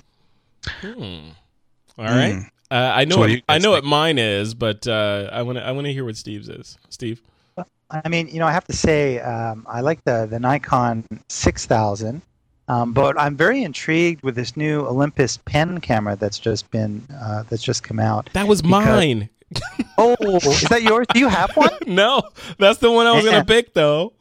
All right. I know what mine is, but I want to hear what Steve's is. Steve? I mean, you know, I have to say I like the Nikon 6000, but I'm very intrigued with this new Olympus Pen camera that's just come out. That was mine. Oh, is that yours? Do you have one? No, that's the one I was gonna pick though.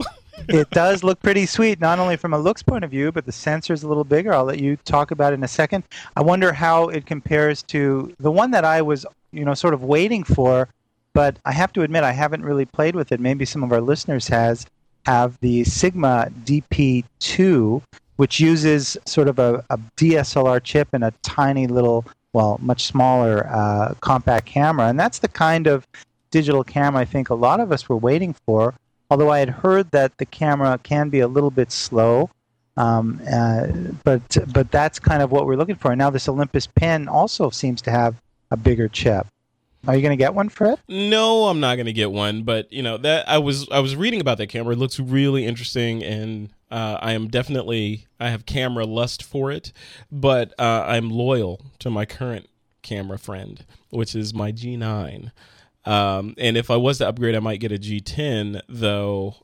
It does look pretty sweet, not only from a looks point of view, but the sensor's a little bigger. I'll let you talk about it in a second. I wonder how it compares to the one that I was, you know, sort of waiting for. But I have to admit, I haven't really played with it. Maybe some of our listeners have the Sigma DP2, which uses sort of a DSLR chip and a tiny little, well, much smaller compact camera. And that's the kind of digital camera I think a lot of us were waiting for, although I had heard that the camera can be a little bit slow. But that's kind of what we're looking for. And now this Olympus Pen also seems to have a bigger chip. Are you going to get one, Fred? No, I'm not going to get one. But you know that I was reading about that camera. It looks really interesting, and I have camera lust for it. But I'm loyal to my current camera friend, which is my G9. And if I was to upgrade, I might get a G10. Though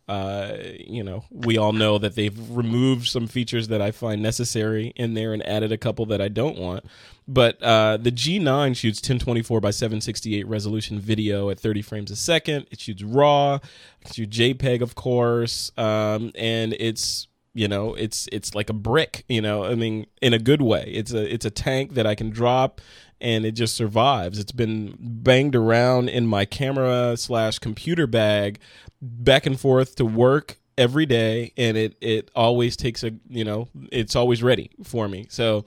you know, we all know that they've removed some features that I find necessary in there and added a couple that I don't want. But the G9 shoots 1024 by 768 resolution video at 30 frames a second. It shoots RAW, it shoots JPEG, of course, and it's, you know, it's like a brick. You know, I mean, in a good way. It's a tank that I can drop. And it just survives. It's been banged around in my camera / computer bag back and forth to work every day. And it always takes a, you know, it's always ready for me. So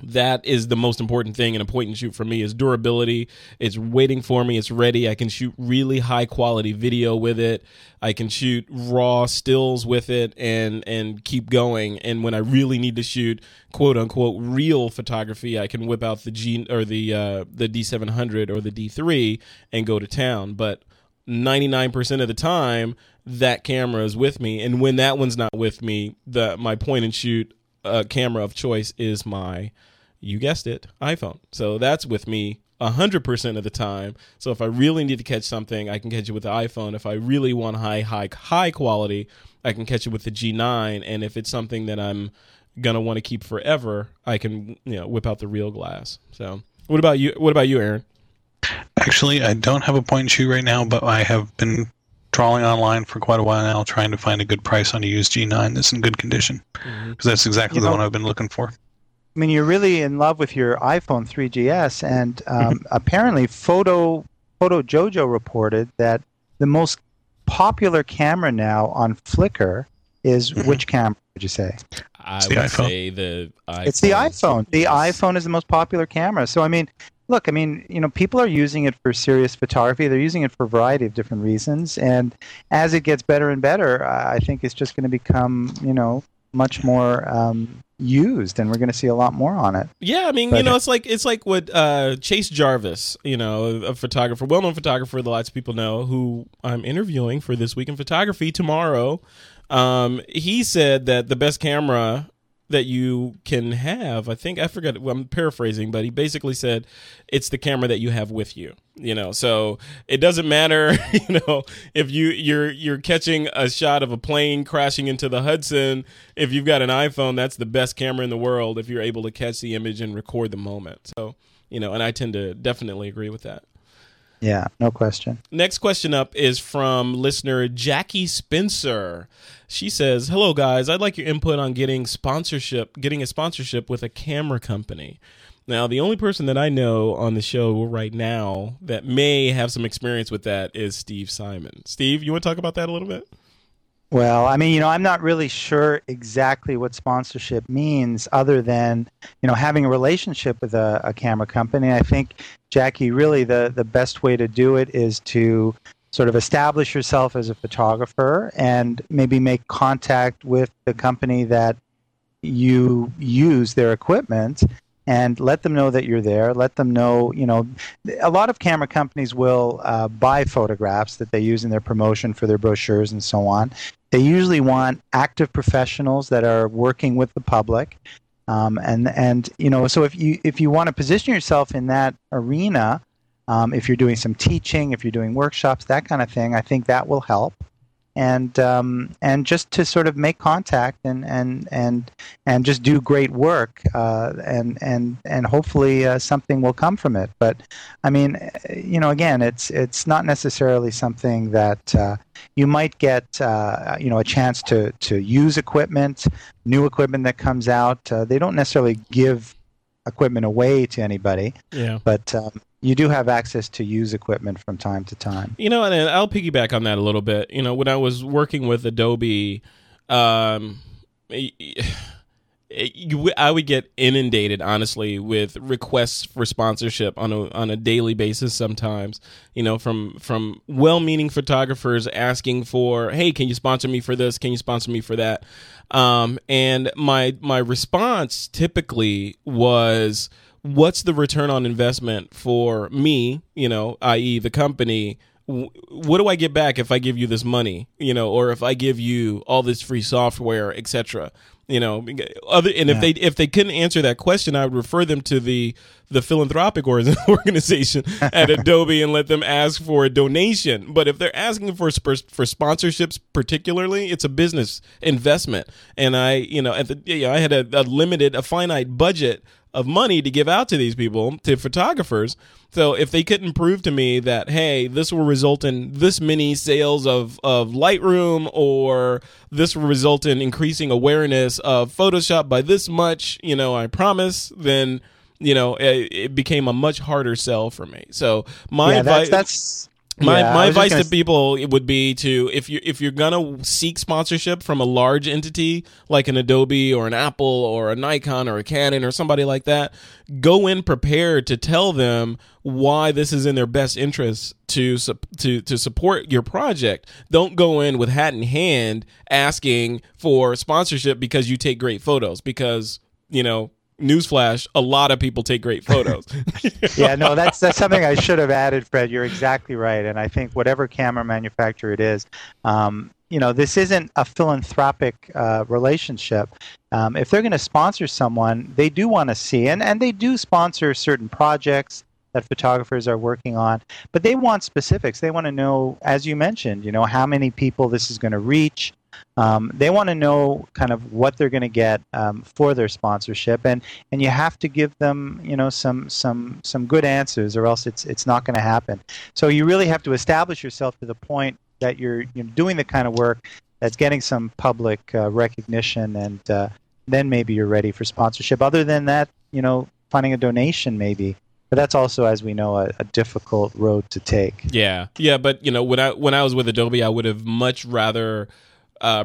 that is the most important thing in a point and shoot for me is durability. It's waiting for me. It's ready. I can shoot really high quality video with it. I can shoot raw stills with it and keep going. And when I really need to shoot quote unquote real photography, I can whip out the G or the D700 or the D3 and go to town. But 99% of the time, that camera is with me. And when that one's not with me, my point and shoot camera of choice is my, you guessed it, iPhone. So that's with me 100% of the time. So if I really need to catch something, I can catch it with the iPhone. If I really want high quality, I can catch it with the G9. And if it's something that I'm going to want to keep forever, I can, you know, whip out the real glass. So what about you? What about you, Aaron? Actually, I don't have a point and shoot right now, but I have been trawling online for quite a while now trying to find a good price on a used G9 that's in good condition, because that's exactly the one I've been looking for. I mean, you're really in love with your iPhone 3GS, and apparently Photo Jojo reported that the most popular camera now on Flickr is which camera would you say? I would say the iPhone. It's the iPhone. The iPhone is the most popular camera. So, I mean... Look, I mean, you know, people are using it for serious photography. They're using it for a variety of different reasons. And as it gets better and better, I think it's just going to become, you know, much more used, and we're going to see a lot more on it. Yeah, I mean, but, you know, it's like what Chase Jarvis, you know, a photographer, well-known photographer that lots of people know, who I'm interviewing for This Week in Photography tomorrow. He said that the best camera that you can have, I think, I forgot, well, I'm paraphrasing, but he basically said it's the camera that you have with you, you know, so it doesn't matter, you know, if you're catching a shot of a plane crashing into the Hudson. If you've got an iPhone, that's the best camera in the world if you're able to catch the image and record the moment. So, you know, and I tend to definitely agree with that. Yeah, no question. Next question up is from listener Jackie Spencer. She says, "Hello guys, I'd like your input on getting a sponsorship with a camera company." Now, the only person that I know on the show right now that may have some experience with that is Steve Simon. Steve, you want to talk about that a little bit? Well, I mean, you know, I'm not really sure exactly what sponsorship means other than, you know, having a relationship with a camera company. I think, Jackie, really the best way to do it is to sort of establish yourself as a photographer and maybe make contact with the company that you use their equipment and let them know that you're there. Let them know, you know, a lot of camera companies will buy photographs that they use in their promotion for their brochures and so on. They usually want active professionals that are working with the public. And you know, so if you want to position yourself in that arena, if you're doing some teaching, if you're doing workshops, that kind of thing, I think that will help. And just to sort of make contact and just do great work, and hopefully something will come from it. But I mean, you know, again, it's not necessarily something that you might get, you know, a chance to use equipment, new equipment that comes out. They don't necessarily give equipment away to anybody. Yeah. But you do have access to used equipment from time to time. You know, and I'll piggyback on that a little bit. You know, when I was working with Adobe, I would get inundated, honestly, with requests for sponsorship on a daily basis sometimes, you know, from well-meaning photographers asking for, hey, can you sponsor me for this? Can you sponsor me for that? And my response typically was, what's the return on investment for me, you know, i.e. the company? What do I get back if I give you this money, you know, or if I give you all this free software, et cetera, you know, if they couldn't answer that question, I would refer them to the philanthropic organization at Adobe and let them ask for a donation. But if they're asking for sponsorships, particularly, it's a business investment. And I, you know, I had a finite budget of money to give out to these people, to photographers. So if they couldn't prove to me that, hey, this will result in this many sales of Lightroom, or this will result in increasing awareness of Photoshop by this much, you know, I promise, then, you know, it became a much harder sell for me. So my advice... My advice to people would be to, if you're going to seek sponsorship from a large entity like an Adobe or an Apple or a Nikon or a Canon or somebody like that, go in prepared to tell them why this is in their best interest to support your project. Don't go in with hat in hand asking for sponsorship because you take great photos, because, you know, newsflash, a lot of people take great photos. Yeah, no, that's something I should have added, Fred. You're exactly right. And I think whatever camera manufacturer it is, you know, this isn't a philanthropic relationship. If they're going to sponsor someone, they do want to see, and they do sponsor certain projects that photographers are working on. But they want specifics. They want to know, as you mentioned, you know, how many people this is going to reach. They want to know kind of what they're going to get for their sponsorship, and you have to give them, you know, some good answers, or else it's not going to happen. So you really have to establish yourself to the point that you're doing the kind of work that's getting some public recognition, and then maybe you're ready for sponsorship. Other than that, you know, finding a donation maybe. But that's also, as we know, a difficult road to take. Yeah. Yeah, but, you know, when I was with Adobe, I would have much rather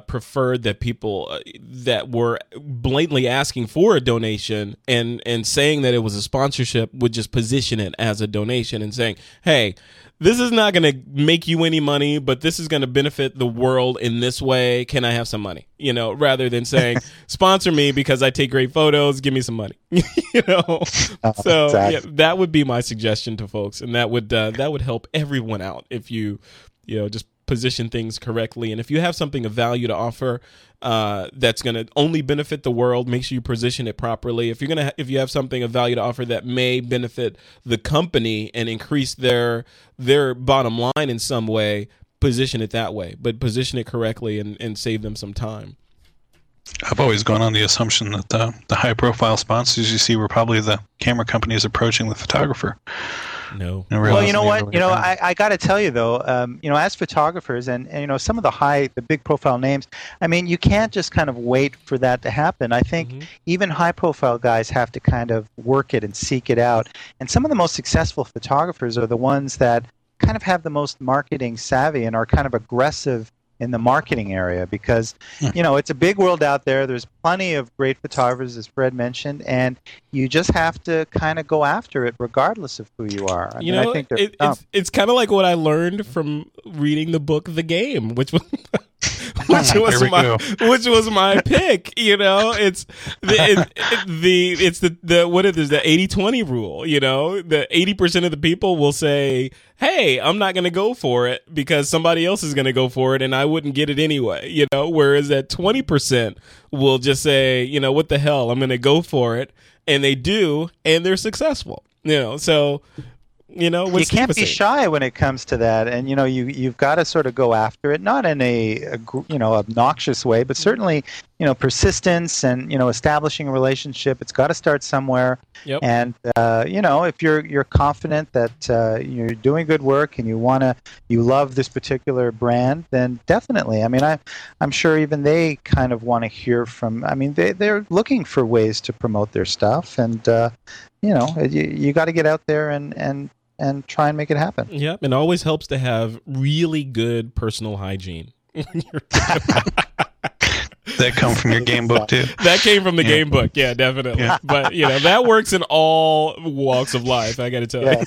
preferred that people that were blatantly asking for a donation and saying that it was a sponsorship would just position it as a donation and saying, hey, this is not going to make you any money, but this is going to benefit the world in this way. Can I have some money? You know, rather than saying, sponsor me because I take great photos. Give me some money. You know, so exactly. Yeah, that would be my suggestion to folks, and that would help everyone out if you just position things correctly. And if you have something of value to offer that's going to only benefit the world, make sure you position it properly. If you're going to if you have something of value to offer that may benefit the company and increase their bottom line in some way, position it that way, but position it correctly and save them some time. I've always gone on the assumption that the high profile sponsors you see were probably the camera companies approaching the photographer. No. Well, you know what? You know, I got to tell you though, you know, as photographers and you know, some of the big profile names, I mean, you can't just kind of wait for that to happen. I think even high profile guys have to kind of work it and seek it out. And some of the most successful photographers are the ones that kind of have the most marketing savvy and are kind of aggressive in the marketing area, because you know, it's a big world out there. There's plenty of great photographers, as Fred mentioned, and you just have to kind of go after it regardless of who you are. I think it's kind of like what I learned from reading the book The Game, which was my pick. You know, it's the 80-20 rule. You know, the 80% of the people will say, hey, I'm not going to go for it because somebody else is going to go for it and I wouldn't get it anyway. You know, whereas that 20% will just say, you know, what the hell, I'm going to go for it, and they do, and they're successful. You know, so. You know, you can't be shy when it comes to that, and you know, you've got to sort of go after it, not in a you know, obnoxious way, but certainly, you know, persistence and, you know, establishing a relationship. It's got to start somewhere. Yep. And you know, if you're confident that you're doing good work and you love this particular brand, then definitely. I mean, I'm sure even they kind of want to hear from. I mean, they're looking for ways to promote their stuff, and you know, you got to get out there and try and make it happen. Yep, and it always helps to have really good personal hygiene. That come from your game book too. That came from the game book, yeah, definitely. Yeah. But you know, that works in all walks of life, I got to tell you.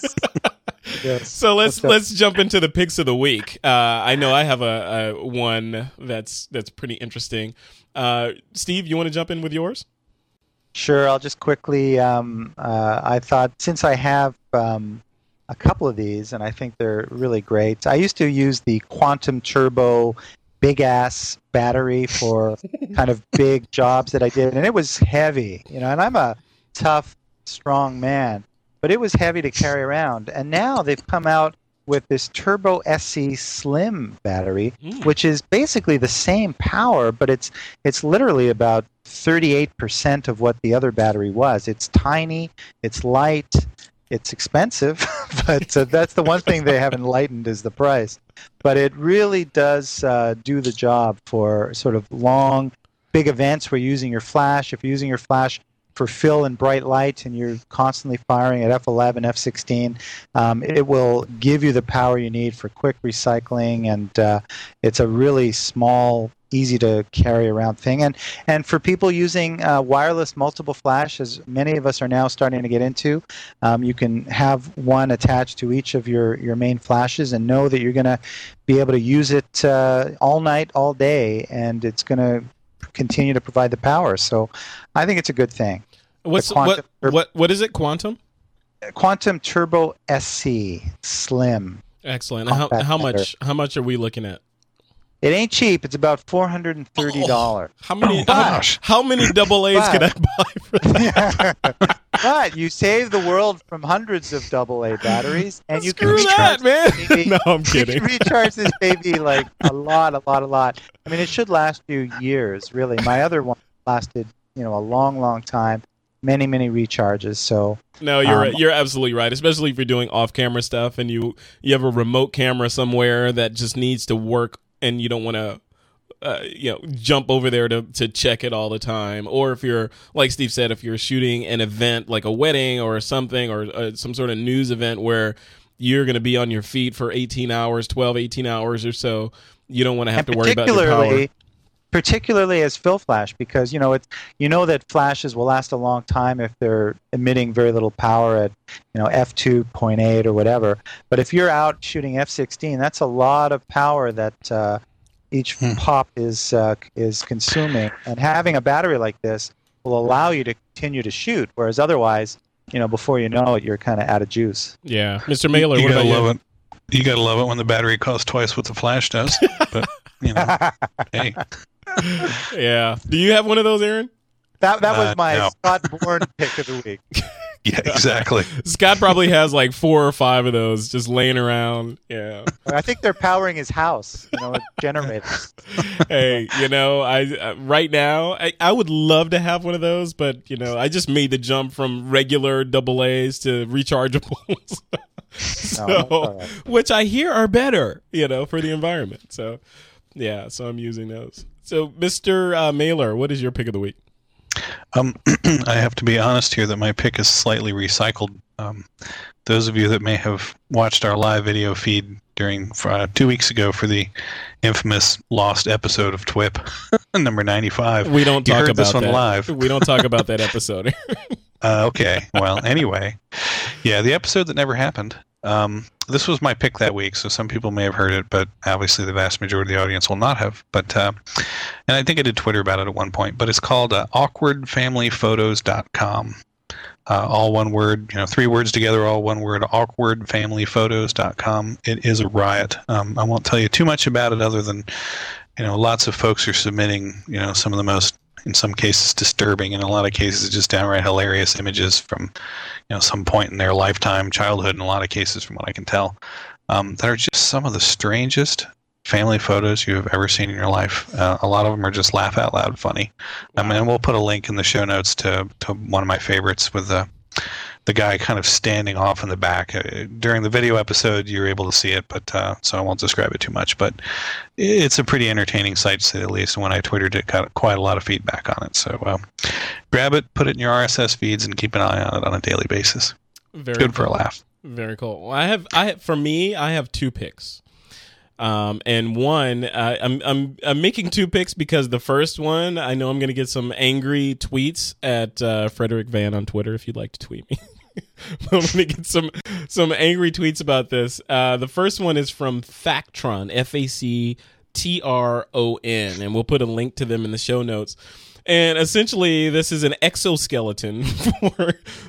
Yes. So let's jump into the picks of the week. I know I have a one that's pretty interesting. Steve, you want to jump in with yours? Sure, I'll just quickly. I thought, since I have a couple of these, and I think they're really great. I used to use the Quantum Turbo big ass battery for kind of big jobs that I did, and it was heavy, you know, and I'm a tough, strong man, but it was heavy to carry around. And now they've come out with this Turbo SC Slim battery, which is basically the same power, but it's literally about 38% of what the other battery was. It's tiny, it's light, it's expensive, but that's the one thing they haven't lightened is the price. But it really does do the job for sort of long, big events where you're using your flash. If you're using your flash for fill and bright light and you're constantly firing at F11 and F16, it will give you the power you need for quick recycling, and it's a really small, easy to carry around thing. And for people using wireless multiple flash, as many of us are now starting to get into, you can have one attached to each of your main flashes and know that you're going to be able to use it all night, all day, and it's going to continue to provide the power. So I think it's a good thing. What is it? Quantum Turbo SC Slim. Excellent. How much are we looking at? It ain't cheap. It's about $430. How many double A's can I buy for that? But you save the world from hundreds of double A batteries, and you can recharge that, man. No, I'm kidding. You can recharge this baby like a lot. I mean, it should last you years, really. My other one lasted, a long time. Many recharges. So no, you're absolutely right. Especially if you're doing off camera stuff and you have a remote camera somewhere that just needs to work, and you don't want to jump over there to check it all the time. Or if you're, like Steve said, if you're shooting an event like a wedding or something, or some sort of news event where you're going to be on your feet for 18 hours or so, you don't want to have to worry about your power. Particularly as film flash, because that flashes will last a long time if they're emitting very little power at f2.8 or whatever. But if you're out shooting f16, that's a lot of power that each pop is consuming. And having a battery like this will allow you to continue to shoot, whereas otherwise, before you know it, you're kind of out of juice. Yeah, Mr. Mailer, what about you? You gotta love it when the battery costs twice what the flash does. But hey. Yeah. Do you have one of those, Aaron? That was my Scott Bourne pick of the week. Yeah, exactly. Scott probably has like 4 or 5 of those just laying around. Yeah. I think they're powering his house, with generators. Hey, I right now I would love to have one of those, but I just made the jump from regular double A's to rechargeables. Which I hear are better, for the environment. So yeah, so I'm using those. So, Mr. Mailer, what is your pick of the week? I have to be honest here that my pick is slightly recycled. Those of you that may have watched our live video feed during 2 weeks ago for the infamous lost episode of TWiP, number 95. We don't talk about this one live. We don't talk about that episode. Okay. Well, anyway, yeah, the episode that never happened. This was my pick that week, so some people may have heard it, but obviously the vast majority of the audience will not have. But and I think I did Twitter about it at one point, but it's called awkwardfamilyphotos.com. All one word, 3 words together, all one word, awkwardfamilyphotos.com. It is a riot. I won't tell you too much about it other than, lots of folks are submitting, some of the most, in some cases, disturbing, in a lot of cases just downright hilarious images from, some point in their lifetime, childhood, in a lot of cases, from what I can tell, that are just some of the strangest family photos you have ever seen in your life. A lot of them are just laugh out loud funny. Wow. And we'll put a link in the show notes to one of my favorites with the guy kind of standing off in the back. During the video episode, you're able to see it, but so I won't describe it too much. But it's a pretty entertaining site, to say the least. And when I Twittered it, got quite a lot of feedback on it. So grab it, put it in your RSS feeds, and keep an eye on it on a daily basis. Very good cool. For a laugh. Very cool. Well, I have 2 picks. And one, I'm making 2 picks because the first one, I know I'm going to get some angry tweets at Frederick Van on Twitter. If you'd like to tweet me, I'm going to get some angry tweets about this. The first one is from Factron, Factron, and we'll put a link to them in the show notes. And essentially, this is an exoskeleton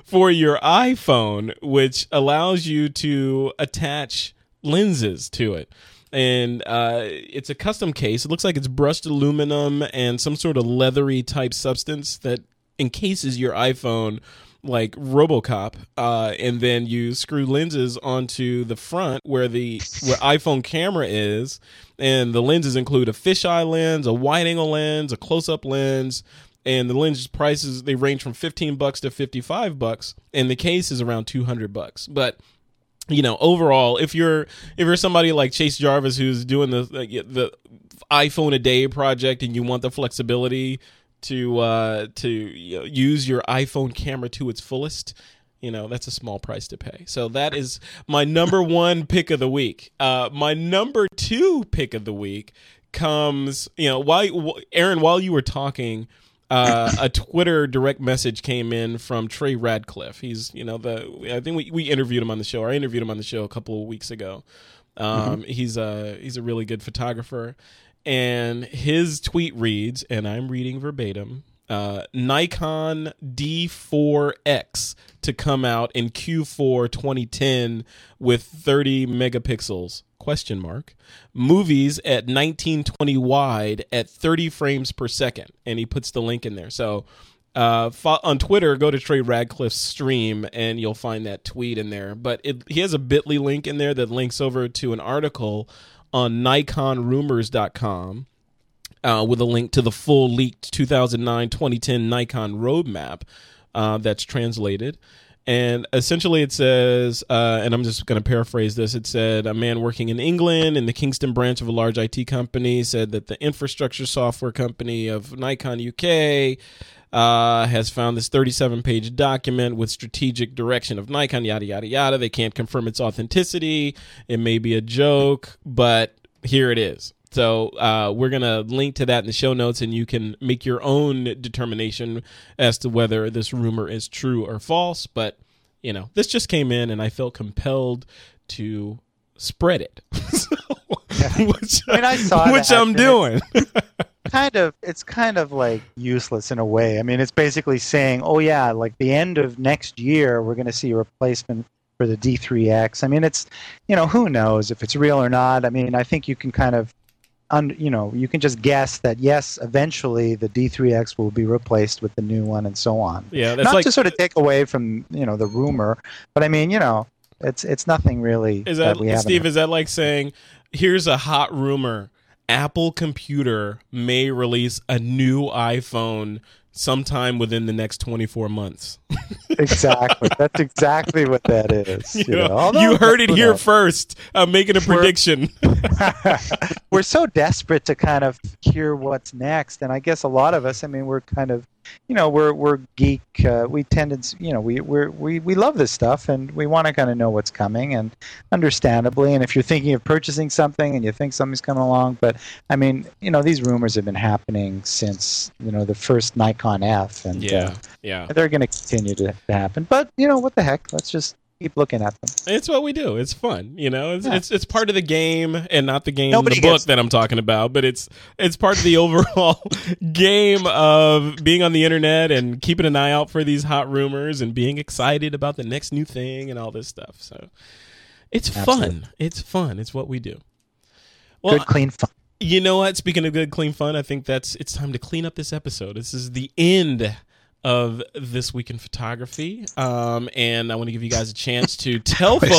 for your iPhone, which allows you to attach lenses to it. And it's a custom case. It looks like it's brushed aluminum and some sort of leathery type substance that encases your iPhone like RoboCop, and then you screw lenses onto the front where iPhone camera is, and the lenses include a fisheye lens, a wide-angle lens, a close-up lens, and the lens prices, they range from $15 to $55, and the case is around $200. But overall, if you're somebody like Chase Jarvis who's doing the iPhone a day project and you want the flexibility to use your iPhone camera to its fullest, that's a small price to pay. So that is my number 1 pick of the week. My number 2 pick of the week comes, Aaron, while you were talking, a Twitter direct message came in from Trey Radcliffe. He's, I think we interviewed him on the show. I interviewed him on the show a couple of weeks ago. He's a really good photographer, and his tweet reads, and I'm reading verbatim, Nikon D3X to come out in Q4 2010 with 30 megapixels ? Movies at 1920 wide at 30 frames per second, and he puts the link in there. So on Twitter, go to Trey Radcliffe's stream and you'll find that tweet in there. But he has a bit.ly link in there that links over to an article on NikonRumors.com. With a link to the full leaked 2009-2010 Nikon roadmap that's translated. And essentially it says, and I'm just going to paraphrase this, it said, a man working in England in the Kingston branch of a large IT company said that the infrastructure software company of Nikon UK has found this 37-page document with strategic direction of Nikon, yada, yada, yada. They can't confirm its authenticity. It may be a joke, but here it is. So we're going to link to that in the show notes, and you can make your own determination as to whether this rumor is true or false. But, you know, this just came in, and I felt compelled to spread it, which I'm doing. It's kind of like useless in a way. I mean, it's basically saying, oh, yeah, like the end of next year, we're going to see a replacement for the D3X. I mean, it's, you know, who knows if it's real or not. I mean, I think you can kind of, you can just guess that, yes, eventually the D3X will be replaced with the new one and so on. Yeah, that's not to sort of take away from, the rumor, but I mean, it's nothing really. Is that we Steve, is that like saying, here's a hot rumor, Apple computer may release a new iPhone sometime within the next 24 months. Exactly. That's exactly what that is. You heard it here first. I'm making a prediction. We're so desperate to kind of hear what's next, and I guess a lot of us, I mean, we're kind of, we're geek. We tend to, we love this stuff, and we want to kind of know what's coming, and understandably. And if you're thinking of purchasing something, and you think something's coming along, but I mean, these rumors have been happening since the first Nikon F, and they're going to continue to happen. But what the heck? Let's just keep looking at them. It's what we do. It's fun, It's part of the game, and not the game, the book that I'm talking about, but it's part of the overall game of being on the internet and keeping an eye out for these hot rumors and being excited about the next new thing and all this stuff. So it's fun. It's fun. It's what we do. Well, good, clean fun. You know what? Speaking of good, clean fun, I think it's time to clean up this episode. This is the end of This Week in Photography, and I want to give you guys a chance to tell folks.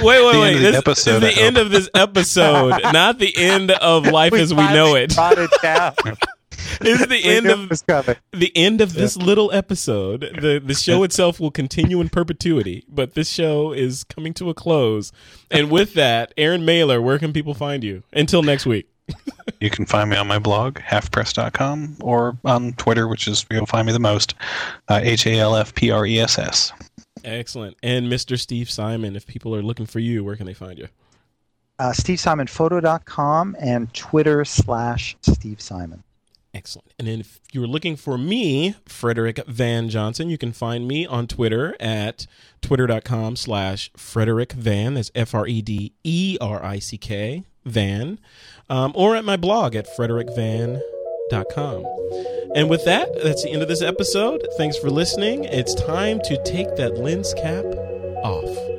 Wait! This is the end of this episode, not the end of life as we know it. It's the end of this little episode. The show itself will continue in perpetuity, but this show is coming to a close. And with that, Aaron Mailer, where can people find you? Until next week. You can find me on my blog, halfpress.com, or on Twitter, which is where you'll find me the most, HALFPRESS. Excellent. And Mr. Steve Simon, if people are looking for you, where can they find you? SteveSimonPhoto.com and Twitter/Steve Simon. Excellent. And then if you're looking for me, Frederick Van Johnson, you can find me on Twitter at twitter.com/FrederickVan. That's FREDERICK. Van, or at my blog at frederickvan.com. And with that, that's the end of this episode. Thanks for listening. It's time to take that lens cap off.